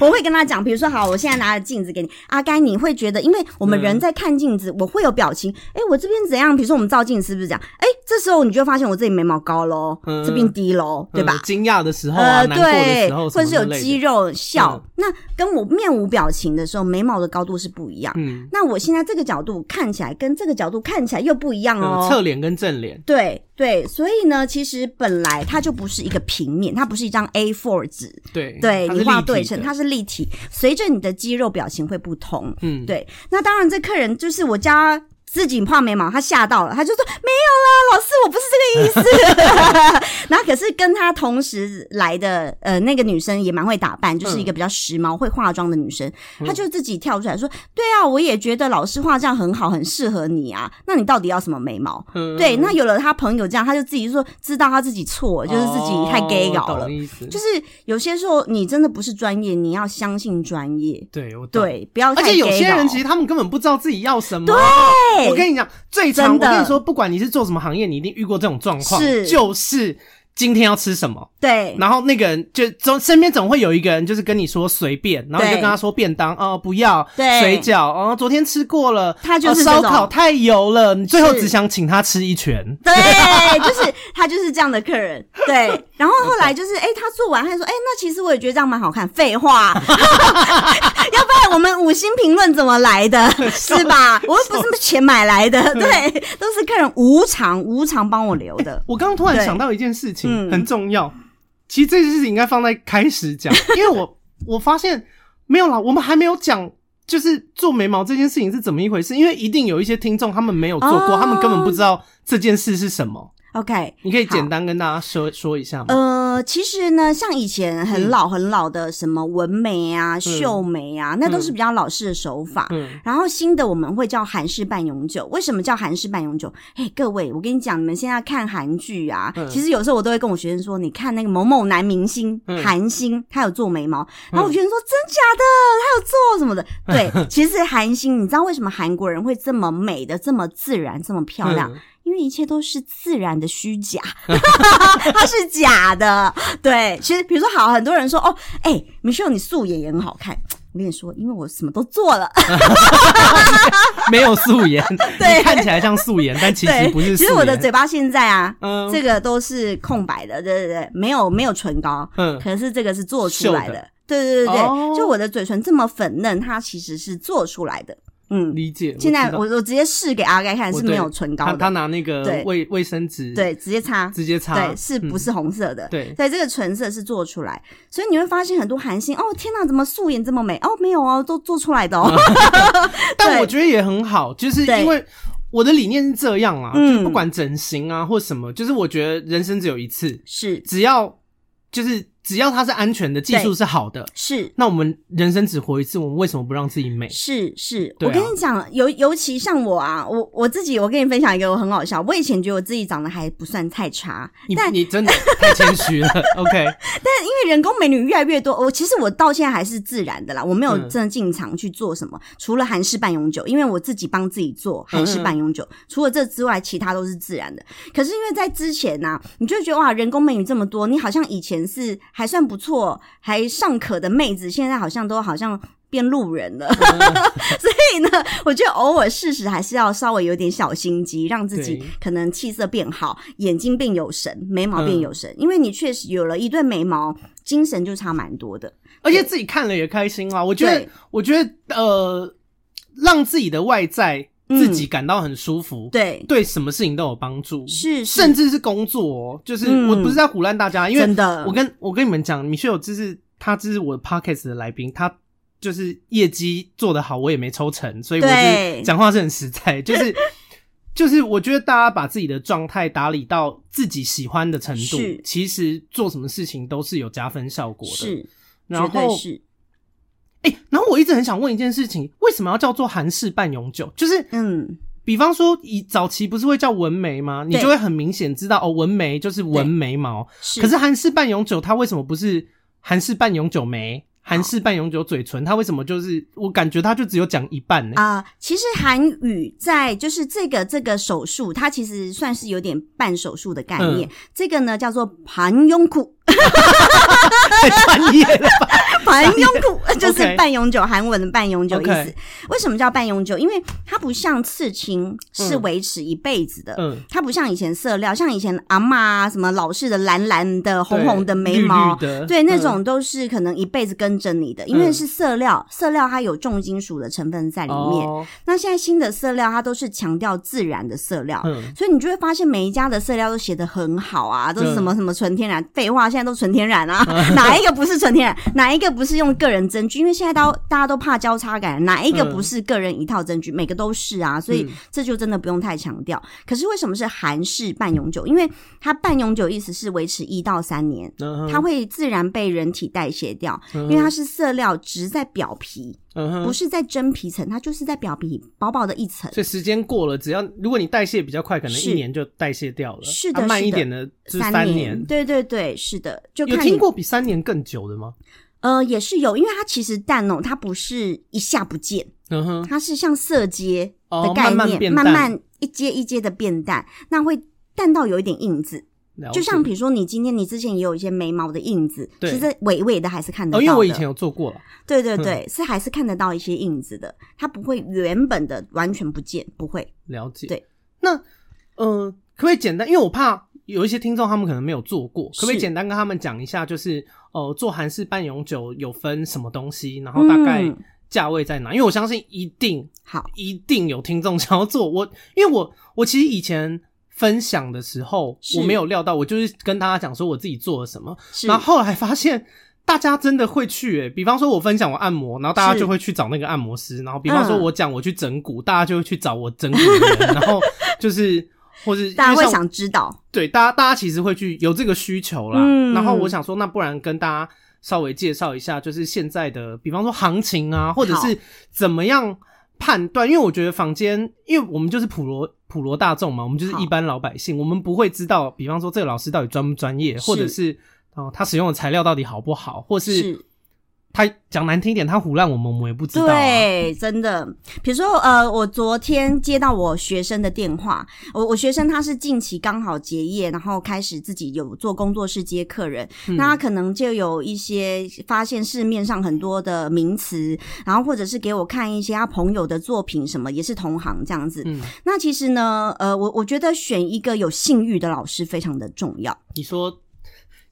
我会跟他讲，比如说好，我现在拿着镜子给你，阿该你会觉得，因为我们人在看镜子，我会有表情，我这边怎样？比如说我们照镜子是不是这样？这时候你就会发现我这里眉毛高咯，这边低咯，对吧？惊讶的时候啊，难过的时候，或者是有肌肉笑，那跟我面无表情的时候，眉毛的高度是不一样，那我现在这个角度看起来跟这个角度看起来又不一样哦，侧脸跟正脸，对对，所以呢，其实本来它就不是一个平面，它不是一张 A4 纸，对对，你画对称，它是立体，随着你的肌肉表情会不同，对，那当然这客人就是我家。自己画眉毛，他吓到了，他就说没有啦，老师我不是这个意思。然后可是跟他同时来的那个女生也蛮会打扮，就是一个比较时髦会化妆的女生，她就自己跳出来说，对啊，我也觉得老师画这样很好，很适合你啊，那你到底要什么眉毛？对，那有了他朋友这样，他就自己说知道他自己错，就是自己太 gay 搞了，就是有些时候你真的不是专业，你要相信专业。对，我懂，对，不要太 gay 搞。而且有些人其实他们根本不知道自己要什么。对，我跟你讲，最常我跟你说，不管你是做什么行业，你一定遇过这种状况，就是今天要吃什么？对，然后那个人就身边总会有一个人，就是跟你说随便，然后你就跟他说便当哦，不要，对，水饺哦，昨天吃过了，他就是烧烤太油了，你最后只想请他吃一拳。对，就是他就是这样的客人。对，然后后来就是，他做完他就说，那其实我也觉得这样蛮好看。废话，要不然我们五星评论怎么来的？是吧？我又不是钱买来的，对，都是客人无偿帮我留的。我刚刚突然想到一件事情。很重要，其实这件事情应该放在开始讲，因为我发现没有啦，我们还没有讲就是做眉毛这件事情是怎么一回事，因为一定有一些听众他们没有做过，他们根本不知道这件事是什么。OK， 你可以简单跟大家说一下吗？其实呢，像以前很老的什么纹眉啊、绣眉啊，那都是比较老式的手法。然后新的我们会叫韩式半永久。为什么叫韩式半永久？各位，我跟你讲，你们现在看韩剧啊，其实有时候我都会跟我学生说，你看那个某某男明星韩星，他有做眉毛，然后我学生说真假的，他有做什么的？对，其实韩星，你知道为什么韩国人会这么美的、这么自然、这么漂亮？因为一切都是自然的虚假，它是假的。对，其实比如说，好，很多人说，哦，Michelle 你素颜也很好看。我跟你说，因为我什么都做了，没有素颜，对，看起来像素颜，但其实不是素颜。其实我的嘴巴现在啊，这个都是空白的，对对对，没有唇膏，可是这个是做出来的，对对对对，就我的嘴唇这么粉嫩，它其实是做出来的。理解。现在我直接试给阿盖看是没有唇膏的。他拿那个卫生纸，对，直接擦，直接擦，对，是不是红色的？对，所以这个唇色是做出来，所以你会发现很多韩星，哦，天哪，怎么素颜这么美？哦，没有哦，都做出来的哦。但我觉得也很好，就是因为我的理念是这样啦，就是不管整形啊或什么，就是我觉得人生只有一次，是只要它是安全的，技术是好的，是，那我们人生只活一次，我们为什么不让自己美？是、啊，我跟你讲，尤其像我啊，我自己，我跟你分享一个，我很好笑，我以前觉得我自己长得还不算太差，你真的太谦虚了。OK， 但因为人工美女越来越多，其实我到现在还是自然的啦，我没有真的进场去做什么，除了韩式半永久，因为我自己帮自己做韩式半永久，除了这之外，其他都是自然的。可是因为在之前啊，你就觉得哇，人工美女这么多，你好像以前是还算不错，还尚可的妹子，现在好像变路人了。所以呢，我觉得偶尔适时还是要稍微有点小心机，让自己可能气色变好，眼睛变有神，眉毛变有神，因为你确实有了一对眉毛，精神就差蛮多的，而且自己看了也开心啦。我觉得让自己的外在自己感到很舒服，对什么事情都有帮助，是甚至是工作就是我不是在唬烂大家，因为真的，我跟你们讲，Michelle就是他，就是我的 podcast 的来宾，他就是业绩做得好，我也没抽成，所以我是讲话是很实在，就是我觉得大家把自己的状态打理到自己喜欢的程度，其实做什么事情都是有加分效果的，是，然后绝对是。然后我一直很想问一件事情，为什么要叫做韩式半永久？就是比方说以早期不是会叫纹眉吗？你就会很明显知道哦，纹眉就是纹眉毛。可是韩式半永久它为什么不是韩式半永久眉？韩式半永久嘴唇，它为什么就是我感觉它就只有讲一半呢？其实韩语在就是这个手术，它其实算是有点半手术的概念。这个呢叫做盘永苦。太专业了吧。半永久就是半永久，韩文的半永久意思。为什么叫半永久？因为它不像刺青是维持一辈子的，它不像以前色料，像以前阿嬷啊什么老式的蓝蓝的、红红的眉毛，对，那种都是可能一辈子跟着你的，因为是色料，色料它有重金属的成分在里面。那现在新的色料它都是强调自然的色料，所以你就会发现每一家的色料都写得很好啊，都是什么什么纯天然。废话，现在在都纯天然啊，哪一个不是纯天然，哪一个不是用个人针具，因为现在大家都怕交叉感，哪一个不是个人一套针具，每个都是啊，所以这就真的不用太强调。可是为什么是韩式半永久？因为它半永久意思是维持1到3年，它会自然被人体代谢掉，因为它是色料植在表皮，不是在真皮层，它就是在表皮薄薄的一层，所以时间过了，只要如果你代谢比较快，可能1年就代谢掉了。是的，慢一点的是3年。对对对，是的。就看有听过比3年更久的吗？也是有，因为它其实蛋哦，它不是一下不见，它是像色阶的概念，慢慢一阶一阶的变淡，那会淡到有一点印子。就像比如说你今天你之前也有一些眉毛的印子，其实微微的还是看得到的，因为我以前有做过了。对对对，是还是看得到一些印子的，它不会原本的完全不见，不会。了解。对，那可不可以简单，因为我怕有一些听众他们可能没有做过，可不可以简单跟他们讲一下，就是做韩式半永久有分什么东西，然后大概价位在哪？因为我相信一定有听众想要做。因为我其实以前分享的时候我没有料到，我就是跟大家讲说我自己做了什么，然后后来发现大家真的会去比方说我分享我按摩，然后大家就会去找那个按摩师，然后比方说我讲我去整骨，大家就会去找我整骨的人然后就是或是大家会想知道，对，大家其实会去有这个需求啦。然后我想说那不然跟大家稍微介绍一下，就是现在的比方说行情啊，或者是怎么样判断，因为我觉得坊间，因为我们就是普罗大众嘛，我们就是一般老百姓，我们不会知道比方说这个老师到底专不专业，或者是他使用的材料到底好不好，或是他讲难听一点他唬烂我们，我们也不知道啊。对，真的。比如说我昨天接到我学生的电话，我学生他是近期刚好结业，然后开始自己有做工作室接客人，那他可能就有一些发现市面上很多的名词，然后或者是给我看一些他朋友的作品什么，也是同行这样子。那其实呢我觉得选一个有信誉的老师非常的重要。你说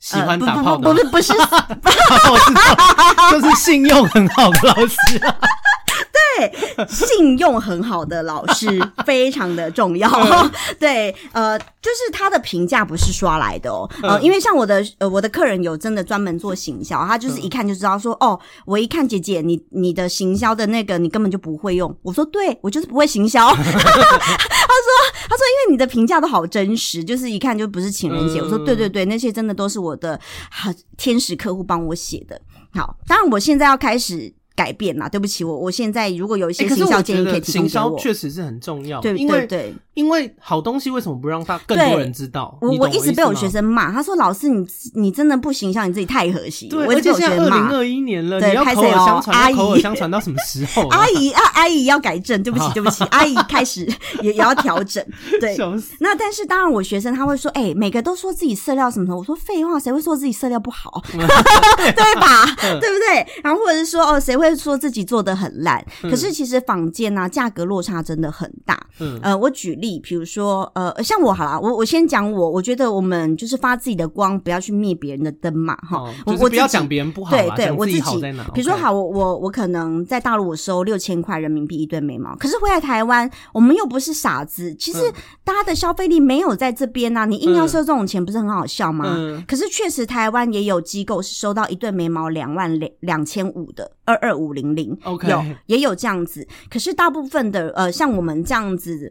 喜欢打炮的，不是就是信用很好的老师啊。对，信用很好的老师非常的重要。对，就是他的评价不是刷来的哦。因为像我的客人有真的专门做行销，他就是一看就知道说哦，我一看姐姐你的行销的那个你根本就不会用。我说对，我就是不会行销。他说因为你的评价都好真实，就是一看就不是情人写。我说对对对，那些真的都是我的天使客户帮我写的。好，当然我现在要开始改变啦，对不起，我现在如果有一些行销建议可以提供给我。行销确实是很重要，对对对，因为好东西为什么不让他更多人知道？我一直被我学生骂，他说老师你真的不行销，你自己太可惜。对，而且现在2021年了，你要口耳相传，口耳相传到什么时候啊？阿姨要改正，对不起对不起，阿姨开始也要调整。对，那但是当然我学生他会说每个都说自己色料什么的，我说废话，谁会说自己色料不好？对吧？对不对？然后或者是说谁会说自己做得很烂，可是其实坊间啊价格落差真的很大。我举例，比如说像我好啦，我先讲我觉得我们就是发自己的光，不要去灭别人的灯嘛，齁，就是不要讲别人不好啦，对对，我自己好在哪？比如说好，我可能在大陆我收6000块人民币一对眉毛，可是回来台湾我们又不是傻子，其实大家的消费力没有在这边啊，你硬要收这种钱不是很好笑吗？可是确实台湾也有机构是收到一对眉毛22500的22500，有也有这样子，可是大部分的像我们这样子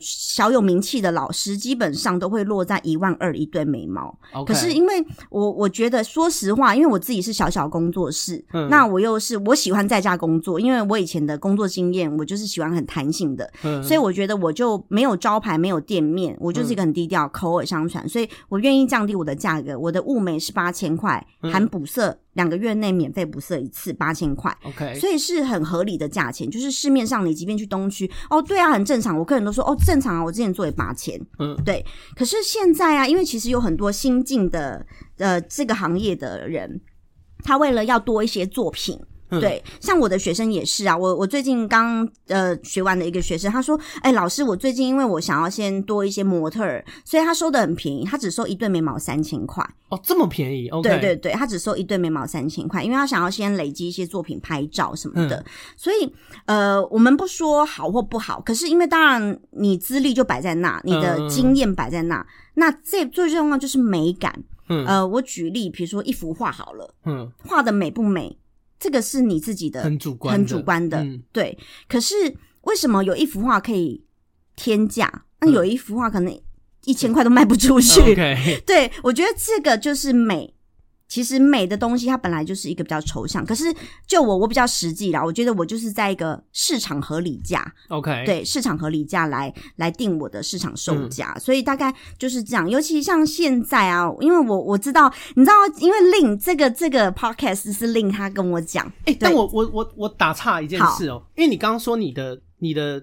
小有名气的老师基本上都会落在12000一对眉毛。可是因为我觉得说实话，因为我自己是小工作室，那我喜欢在家工作，因为我以前的工作经验我就是喜欢很弹性的，所以我觉得我就没有招牌没有店面，我就是一个很低调口耳相传，所以我愿意降低我的价格。我的雾眉是8000块，含补色，2个月内免费补色一次，8000块。所以是很合理的价钱，就是市面上你即便去东区，哦对啊很正常，我客人都说哦正常啊，我之前做也8000。对。可是现在啊，因为其实有很多新进的这个行业的人，他为了要多一些作品。对，像我的学生也是啊，我最近刚学完的一个学生，他说老师，我最近因为我想要先多一些模特儿，所以他收的很便宜，他只收一对眉毛3000块。哦，这么便宜？ OK， 对对对，他只收一对眉毛3000块，因为他想要先累积一些作品拍照什么的。所以我们不说好或不好，可是因为当然你资历就摆在那，你的经验摆在那，那最重要就是美感。嗯，我举例，比如说一幅画好了，嗯，画的美不美，这个是你自己的，很主观的，很主观的，嗯，对。可是为什么有一幅画可以天价，那有一幅画可能1000块都卖不出去，嗯，okay， 对，我觉得这个就是美。其实美的东西它本来就是一个比较抽象，可是就我比较实际啦，我觉得我就是在一个市场合理价， OK， 对，市场合理价来定我的市场售价，嗯，所以大概就是这样。尤其像现在啊，因为我知道，你知道，因为 Ling 这个 podcast 是 Ling 他跟我讲，欸，但我打岔一件事哦，因为你刚刚说你的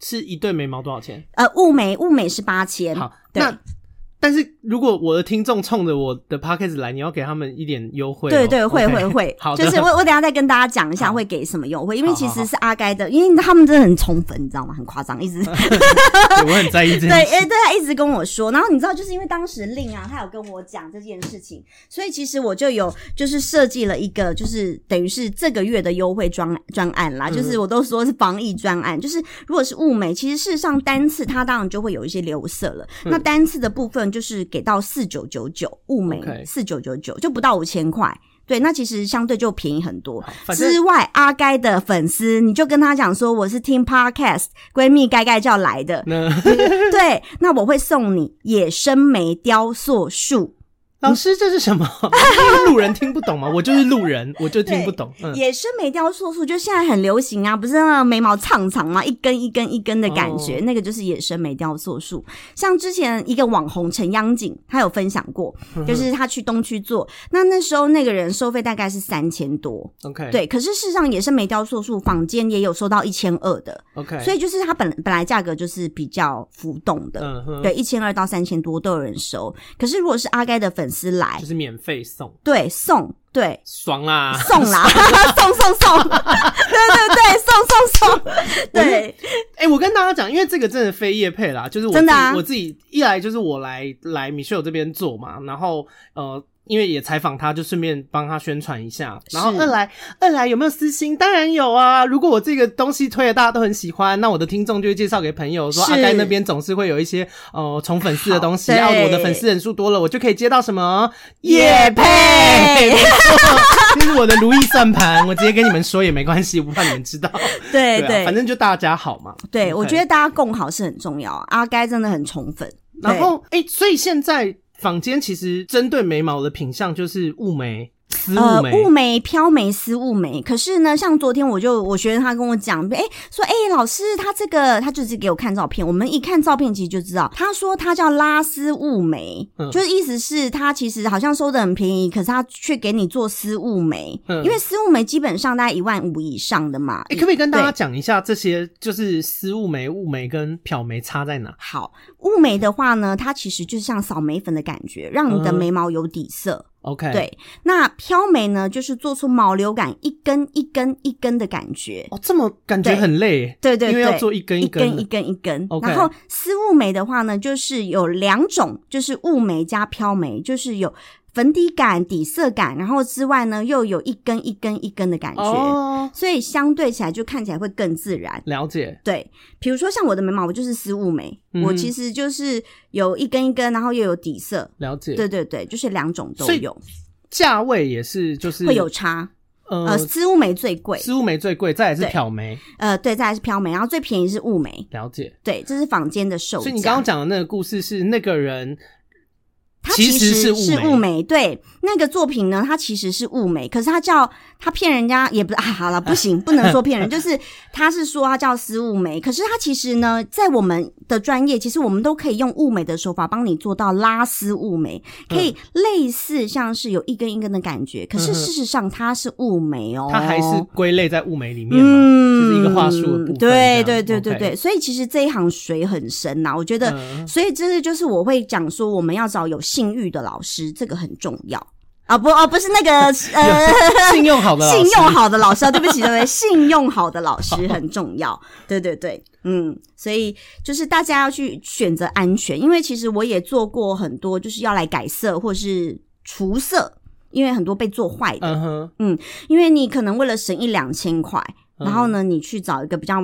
是一对眉毛多少钱？物美是8000。好，那但是如果我的听众冲着我的 podcast 来，你要给他们一点优惠，哦，对对，会，okay，会好的，就是我等一下再跟大家讲一下会给什么优惠，因为其实是阿该的，因为他们真的很宠粉，你知道吗？很夸张，一直我很在意这件事，对，对，他一直跟我说，然后你知道，就是因为当时Ling啊，他有跟我讲这件事情，所以其实我就有就是设计了一个，就是等于是这个月的优惠专案啦，就是我都说是防疫专案，就是如果是物美，其实事实上单次它当然就会有一些流色了，那单次的部分。就是给到4999物美，okay， 4999就不到5000块，对，那其实相对就便宜很多。之外，阿该的粉丝，你就跟他讲说我是听 podcast 闺蜜该该叫来的，对，那我会送你野生梅雕塑树。老师，这是什么？路人听不懂吗？我就是路人，我就听不懂。嗯，野生眉雕塑树就现在很流行啊，不是那眉毛长长吗？一根一根一根的感觉，哦，那个就是野生眉雕塑树。像之前一个网红陈央景，他有分享过，就是他去东区做，那时候那个人收费大概是3000多。OK， 对，可是事实上野生眉雕塑树坊间也有收到1200的。OK， 所以就是它本来价格就是比较浮动的，对，1200到3000多都有人收。可是如果是阿该的粉丝。来就是免费送，对，送，对，爽啦，送啦，送对，送对。我跟大家讲，因为这个真的非业配啦，就是真的，我自己一来就是我来 Michelle 这边做嘛，然后因为也采访他，就顺便帮他宣传一下。然后二来有没有私心？当然有啊！如果我这个东西推了，大家都很喜欢，那我的听众就会介绍给朋友，说阿该那边总是会有一些宠粉丝的东西。要我的粉丝人数多了，我就可以接到什么业配。这是我的如意算盘，我直接跟你们说也没关系，我不怕你们知道。对 对，啊，反正就大家好嘛。对，okay，我觉得大家共好是很重要啊。阿该真的很宠粉，然后所以现在。坊间其实针对眉毛的品相就是雾眉、丝雾眉、雾眉、飘眉、丝雾眉。可是呢，像昨天我学生他跟我讲，老师他这个他就是给我看照片，我们一看照片其实就知道，他说他叫拉丝雾眉，就是意思是他其实好像收的很便宜，可是他却给你做丝雾眉，因为丝雾眉基本上大概15000以上的嘛。可不可以跟大家讲一下这些就是丝雾眉、雾眉跟漂眉差在哪？好。雾眉的话呢，它其实就是像扫眉粉的感觉，让你的眉毛有底色。OK， 对。那飘眉呢，就是做出毛流感，一根一根一根的感觉。哦，这么感觉很累。对对对，因为要做一根一根一根一根。Okay， 然后丝雾眉的话呢，就是有两种，就是雾眉加飘眉，就是有粉底感、底色感，然后之外呢，又有一根一根一根的感觉，所以相对起来就看起来会更自然。了解，对，比如说像我的眉毛，我就是丝雾眉，我其实就是有一根一根，然后又有底色。了解，对对对，就是两种都有。价位也是，就是会有差。丝雾眉最贵，丝雾眉最贵，再来是漂眉，对，再来是漂眉，然后最便宜是雾眉。了解，对，这是坊间的售价。所以你刚刚讲的那个故事是那个人。它其实是雾眉，对，那个作品呢，它其实是雾眉，可是他骗人家也不是啊，好了，不行，不能说骗人，就是他是说他叫丝雾眉，可是他其实呢，在我们的专业，其实我们都可以用雾眉的手法帮你做到拉丝雾眉，可以类似像是有一根一根的感觉，可是事实上它是雾眉哦，它还是归类在雾眉里面嘛，就是一个话术的部分。对对对对对， okay， 所以其实这一行水很深呐，我觉得，所以这就是我会讲说我们要找有信誉的老师，这个很重要啊！不是那个信用好的老师，信用好的老师，对不起，对不起，信用好的老师很重要。对对对，所以就是大家要去选择安全，因为其实我也做过很多，就是要来改色或是除色，因为很多被做坏的，因为你可能为了省1-2000块，然后呢，你去找一个比较。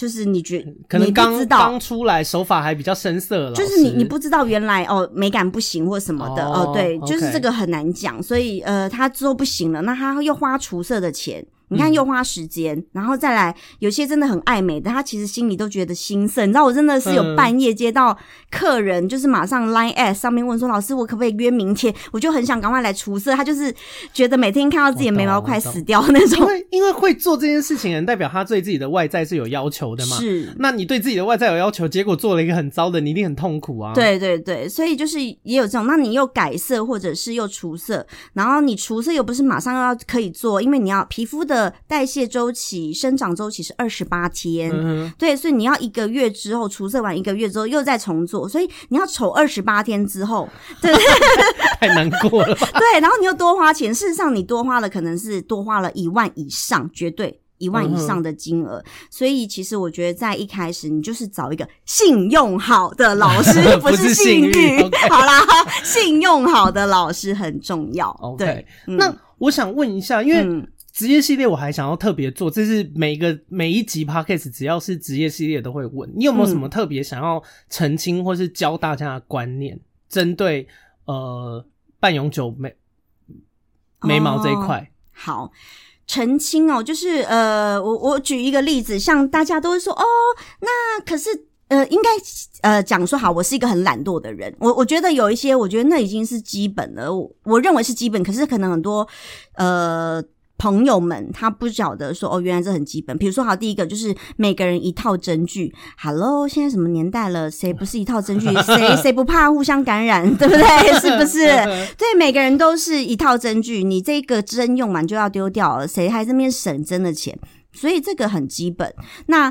就是你觉得可能刚出来手法还比较生涩，就是你不知道原来哦美感不行或什么的哦，对，就是这个很难讲，所以他之后不行了，那他又花除色的钱，你看又花时间，然后再来有些真的很爱美的，他其实心里都觉得心塞。你知道我真的是有半夜接到客人，就是马上 Line at 上面问说老师我可不可以约明天，我就很想赶快来除色，他就是觉得每天看到自己的眉毛快死掉那种。因为会做这件事情的人代表他对自己的外在是有要求的嘛，是，那你对自己的外在有要求，结果做了一个很糟的，你一定很痛苦啊。对对对，所以就是也有这种，那你又改色或者是又除色，然后你除色又不是马上要可以做，因为你要皮肤的代谢周期生长周期是28天、对，所以你要一个月之后除色完一个月之后又再重做，所以你要丑28天之后，对太难过了吧对，然后你又多花钱，事实上你多花了可能是多花了1万以上，绝对1万以上的金额，所以其实我觉得在一开始你就是找一个信用好的老师不是信誉好啦信用好的老师很重要、对、那我想问一下，因为、职业系列我还想要特别做，这是每一集 Podcast 只要是职业系列都会问，你有没有什么特别想要澄清或是教大家的观念，针对半永久眉毛这一块、好澄清哦，就是我举一个例子，像大家都会说哦，那可是应该讲说好，我是一个很懒惰的人。我觉得有一些，我觉得那已经是基本了，我认为是基本，可是可能很多朋友们他不晓得说哦，原来这很基本。比如说好，第一个就是每个人一套针具， Hello， 现在什么年代了，谁不是一套针具？谁不怕互相感染，对不对？是不是？对，每个人都是一套针具，你这个针用完就要丢掉了，谁还在那边省针的钱？所以这个很基本。那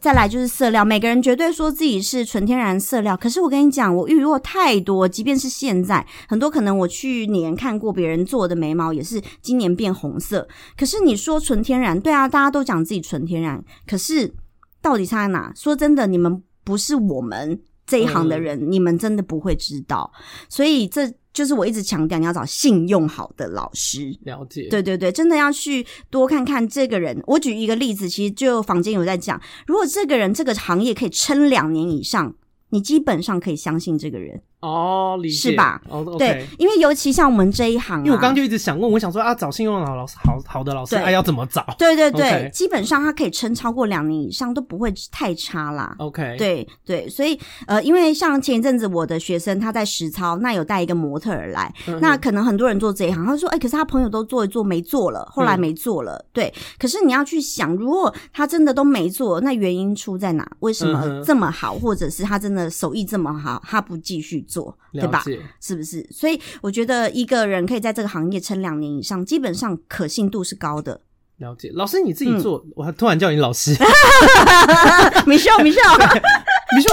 再来就是色料，每个人绝对说自己是纯天然色料，可是我跟你讲，我遇过太多，即便是现在很多可能我去年看过别人做的眉毛也是今年变红色，可是你说纯天然，对啊，大家都讲自己纯天然，可是到底差在哪？说真的，你们不是我们这一行的人、你们真的不会知道，所以这就是我一直强调，你要找信用好的老师。了解，对对对，真的要去多看看这个人。我举一个例子，其实就坊间有在讲，如果这个人这个行业可以撑2年以上，你基本上可以相信这个人。哦，理解，是吧？哦， okay、对，因为尤其像我们这一行、因为我刚刚就一直想问，我想说啊，找信用好的老师，哎、啊，要怎么找？对对对， okay、基本上他可以撑超过2年以上，都不会太差啦。OK， 对对，所以因为像前一阵子我的学生他在实操，那有带一个模特儿来，那可能很多人做这一行，他说，哎、可是他朋友都做一做没做了，后来没做了，对。可是你要去想，如果他真的都没做，那原因出在哪？为什么这么好，或者是他真的手艺这么好，他不继续做？对吧？是不是？所以我觉得一个人可以在这个行业撑2年以上，基本上可信度是高的。了解，老师你自己做，我突然叫你老师Michelle，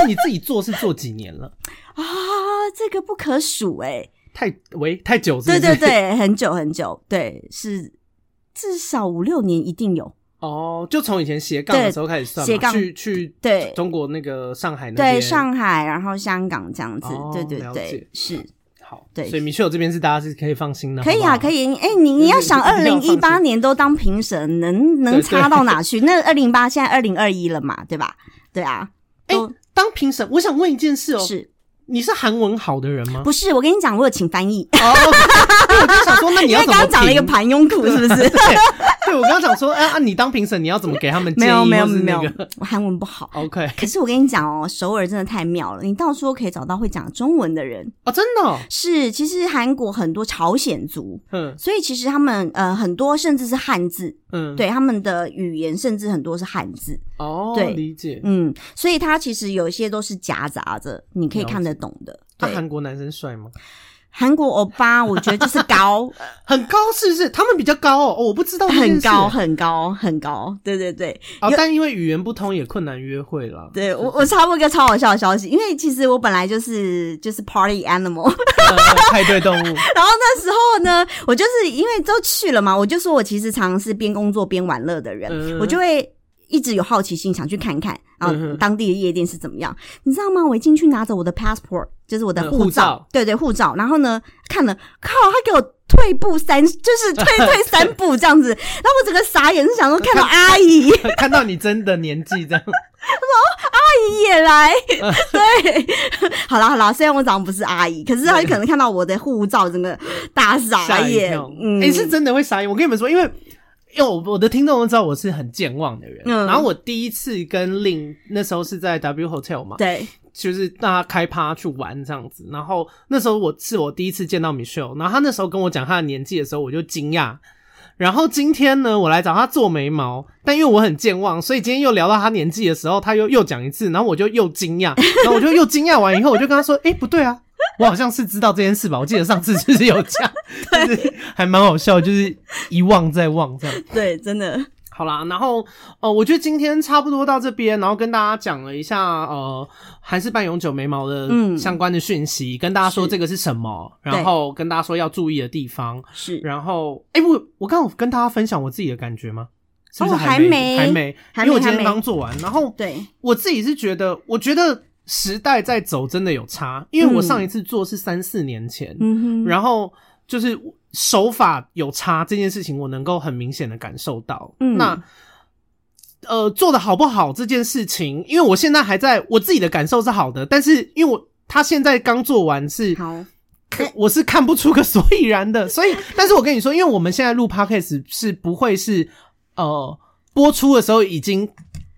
你自己做是做几年了啊？这个不可数太久是不是？对对对，很久很久，对，是至少5-6年一定有。哦，就从以前斜杠的时候开始算嘛，斜杠去对中国那个上海那边，对上海，然后香港这样子，对对对，是好。对，所以Michelle这边是大家是可以放心的，可以啊，可以。你要想2018年都当评审，能差到哪去？那2018现在2021了嘛，对吧？对啊，当评审，我想问一件事哦，是。你是韩文好的人吗？不是，我跟你讲，我有请翻译。哦，我就想说，那你要怎么评？因为刚刚讲了一个盘庸苦，是不是？对，我刚刚讲说，你当评审，你要怎么给他们建议？没有，我韩文不好。OK， 可是我跟你讲哦，首尔真的太妙了，你到时候可以找到会讲中文的人哦，真的、哦、是。其实韩国很多朝鲜族，所以其实他们很多甚至是汉字，对，他们的语言甚至很多是汉字。哦，对，理解。所以他其实有一些都是夹杂着，你可以看得懂的。韩国男生帅吗？韩国欧巴我觉得就是高很高，是不是他们比较高？我不知道，很高很高很高，对对对。但因为语言不通也困难约会啦。对，我插播一个超好笑的消息，因为其实我本来就是 party animal 派对动物然后那时候呢，我就是因为都去了嘛，我就说我其实常是边工作边玩乐的人，我就会一直有好奇心想去看看啊，当地的夜店是怎么样，你知道吗？我一进去拿着我的 passport， 就是我的护照，对对，护照。然后呢，看了，靠，他给我退步三，就是退三步这样子，然后我整个傻眼，是想说看到阿姨，看到你真的年纪这样，阿姨也来，对，好啦好啦，虽然我长得不是阿姨，可是她可能看到我的护照，整个大傻眼，是真的会傻眼。我跟你们说，因为我的听众都知道我是很健忘的人，然后我第一次跟Ling那时候是在 W Hotel 嘛，对。就是大家开趴去玩这样子，然后那时候我第一次见到 Michelle， 然后他那时候跟我讲他的年纪的时候，我就惊讶。然后今天呢，我来找他做眉毛，但因为我很健忘，所以今天又聊到他年纪的时候，他又讲一次，然后我就又惊讶，然后我就又惊讶完以后，我就跟他说：“不对啊，我好像是知道这件事吧？我记得上次就是有讲，就是还蛮好笑，就是一忘再忘这样。”对，真的。好啦，然后我觉得今天差不多到这边，然后跟大家讲了一下韩式半永久眉毛的相关的讯息，跟大家说这个是什么，然后跟大家说要注意的地方是，然后我刚刚跟大家分享我自己的感觉吗？是不是还没，因为我今天刚做完，然后对我自己是觉得，我觉得时代在走真的有差，因为我上一次做是3-4年前，然后就是。手法有差这件事情我能够很明显的感受到。那做的好不好这件事情，因为我现在还在我自己的感受是好的，但是因为他现在刚做完是好。我是看不出个所以然的，所以但是我跟你说，因为我们现在录 Podcast 是不会是播出的时候已经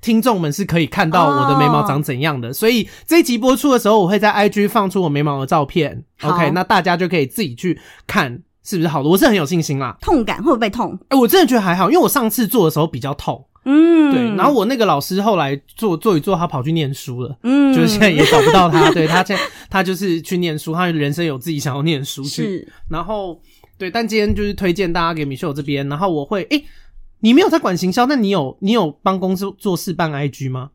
听众们是可以看到我的眉毛长怎样的，所以这一集播出的时候我会在 IG 放出我眉毛的照片， OK， 那大家就可以自己去看。是不是好的？我是很有信心啦。痛感会不会痛？我真的觉得还好，因为我上次做的时候比较痛。对。然后我那个老师后来做一做，他跑去念书了。就是现在也找不到他。对，他现在他就是去念书，他人生有自己想要念书去。是。然后对，但今天就是推荐大家给Michelle这边，然后我会你没有在管行销，那你有帮公司做事办 IG 吗？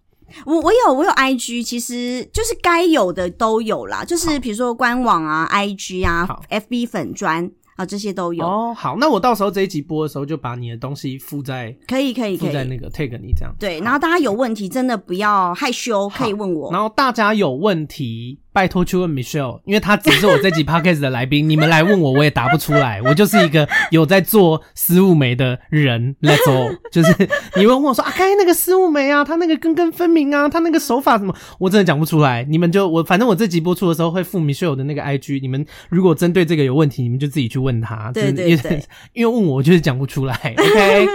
我有 IG， 其实就是该有的都有啦，就是比如说官网啊 IG 啊 FB 粉专。这些都有。好，那我到时候这一集播的时候就把你的东西附在，可以附在那个 tag 你这样。对，然后大家有问题真的不要害羞，可以问我。然后大家有问题拜托去问 Michelle， 因为她只是我这集 podcast 的来宾，你们来问我也答不出来，我就是一个有在做丝雾眉的人。Let's go， 就是你问我说刚才那个丝雾眉啊，他那个根根分明啊，他那个手法什么，我真的讲不出来。你们就反正我这集播出的时候会附 Michelle 的那个 IG， 你们如果针对这个有问题，你们就自己去问他。对，因为问我就是讲不出来。OK，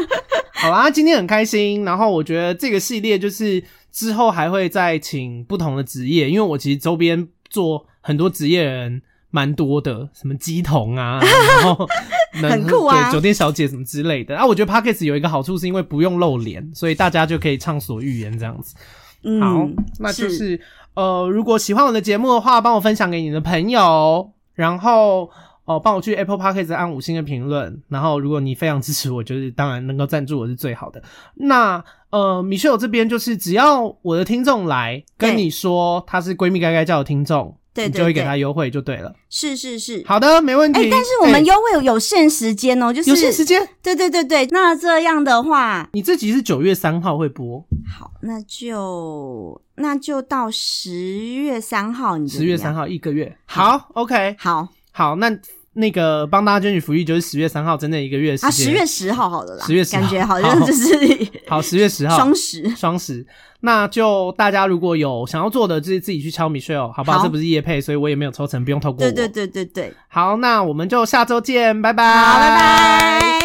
好啦，今天很开心，然后我觉得这个系列就是。之后还会再请不同的职业，因为我其实周边做很多职业人蛮多的，什么鸡童啊，然后很酷啊，对，酒店小姐什么之类的。我觉得 Podcast 有一个好处是因为不用露脸，所以大家就可以畅所欲言这样子。好，那就是如果喜欢我的节目的话，帮我分享给你的朋友，然后帮我去 Apple Podcast 按5星的评论，然后如果你非常支持我，就是当然能够赞助我是最好的。那Michelle 这边就是只要我的听众来跟你说他是闺蜜该该叫的听众，你就会给他优惠就对了。是。好的，没问题。但是我们优惠有限时间就是有限时间。对。那这样的话，你这集是9月3号会播。好，那就到10月3号你。10月3号一个月。好 ,OK。好，那个帮大家捐取福利就是10月3号整整一个月的时间。10月10号好了啦。10月10号。感觉好像就是。好 ,10 月10号。双十。那就大家如果有想要做的就是自己去敲 Michelle， 好不好？这不是业配，所以我也没有抽成，不用透过我。对。好，那我们就下周见，拜拜。好，拜拜。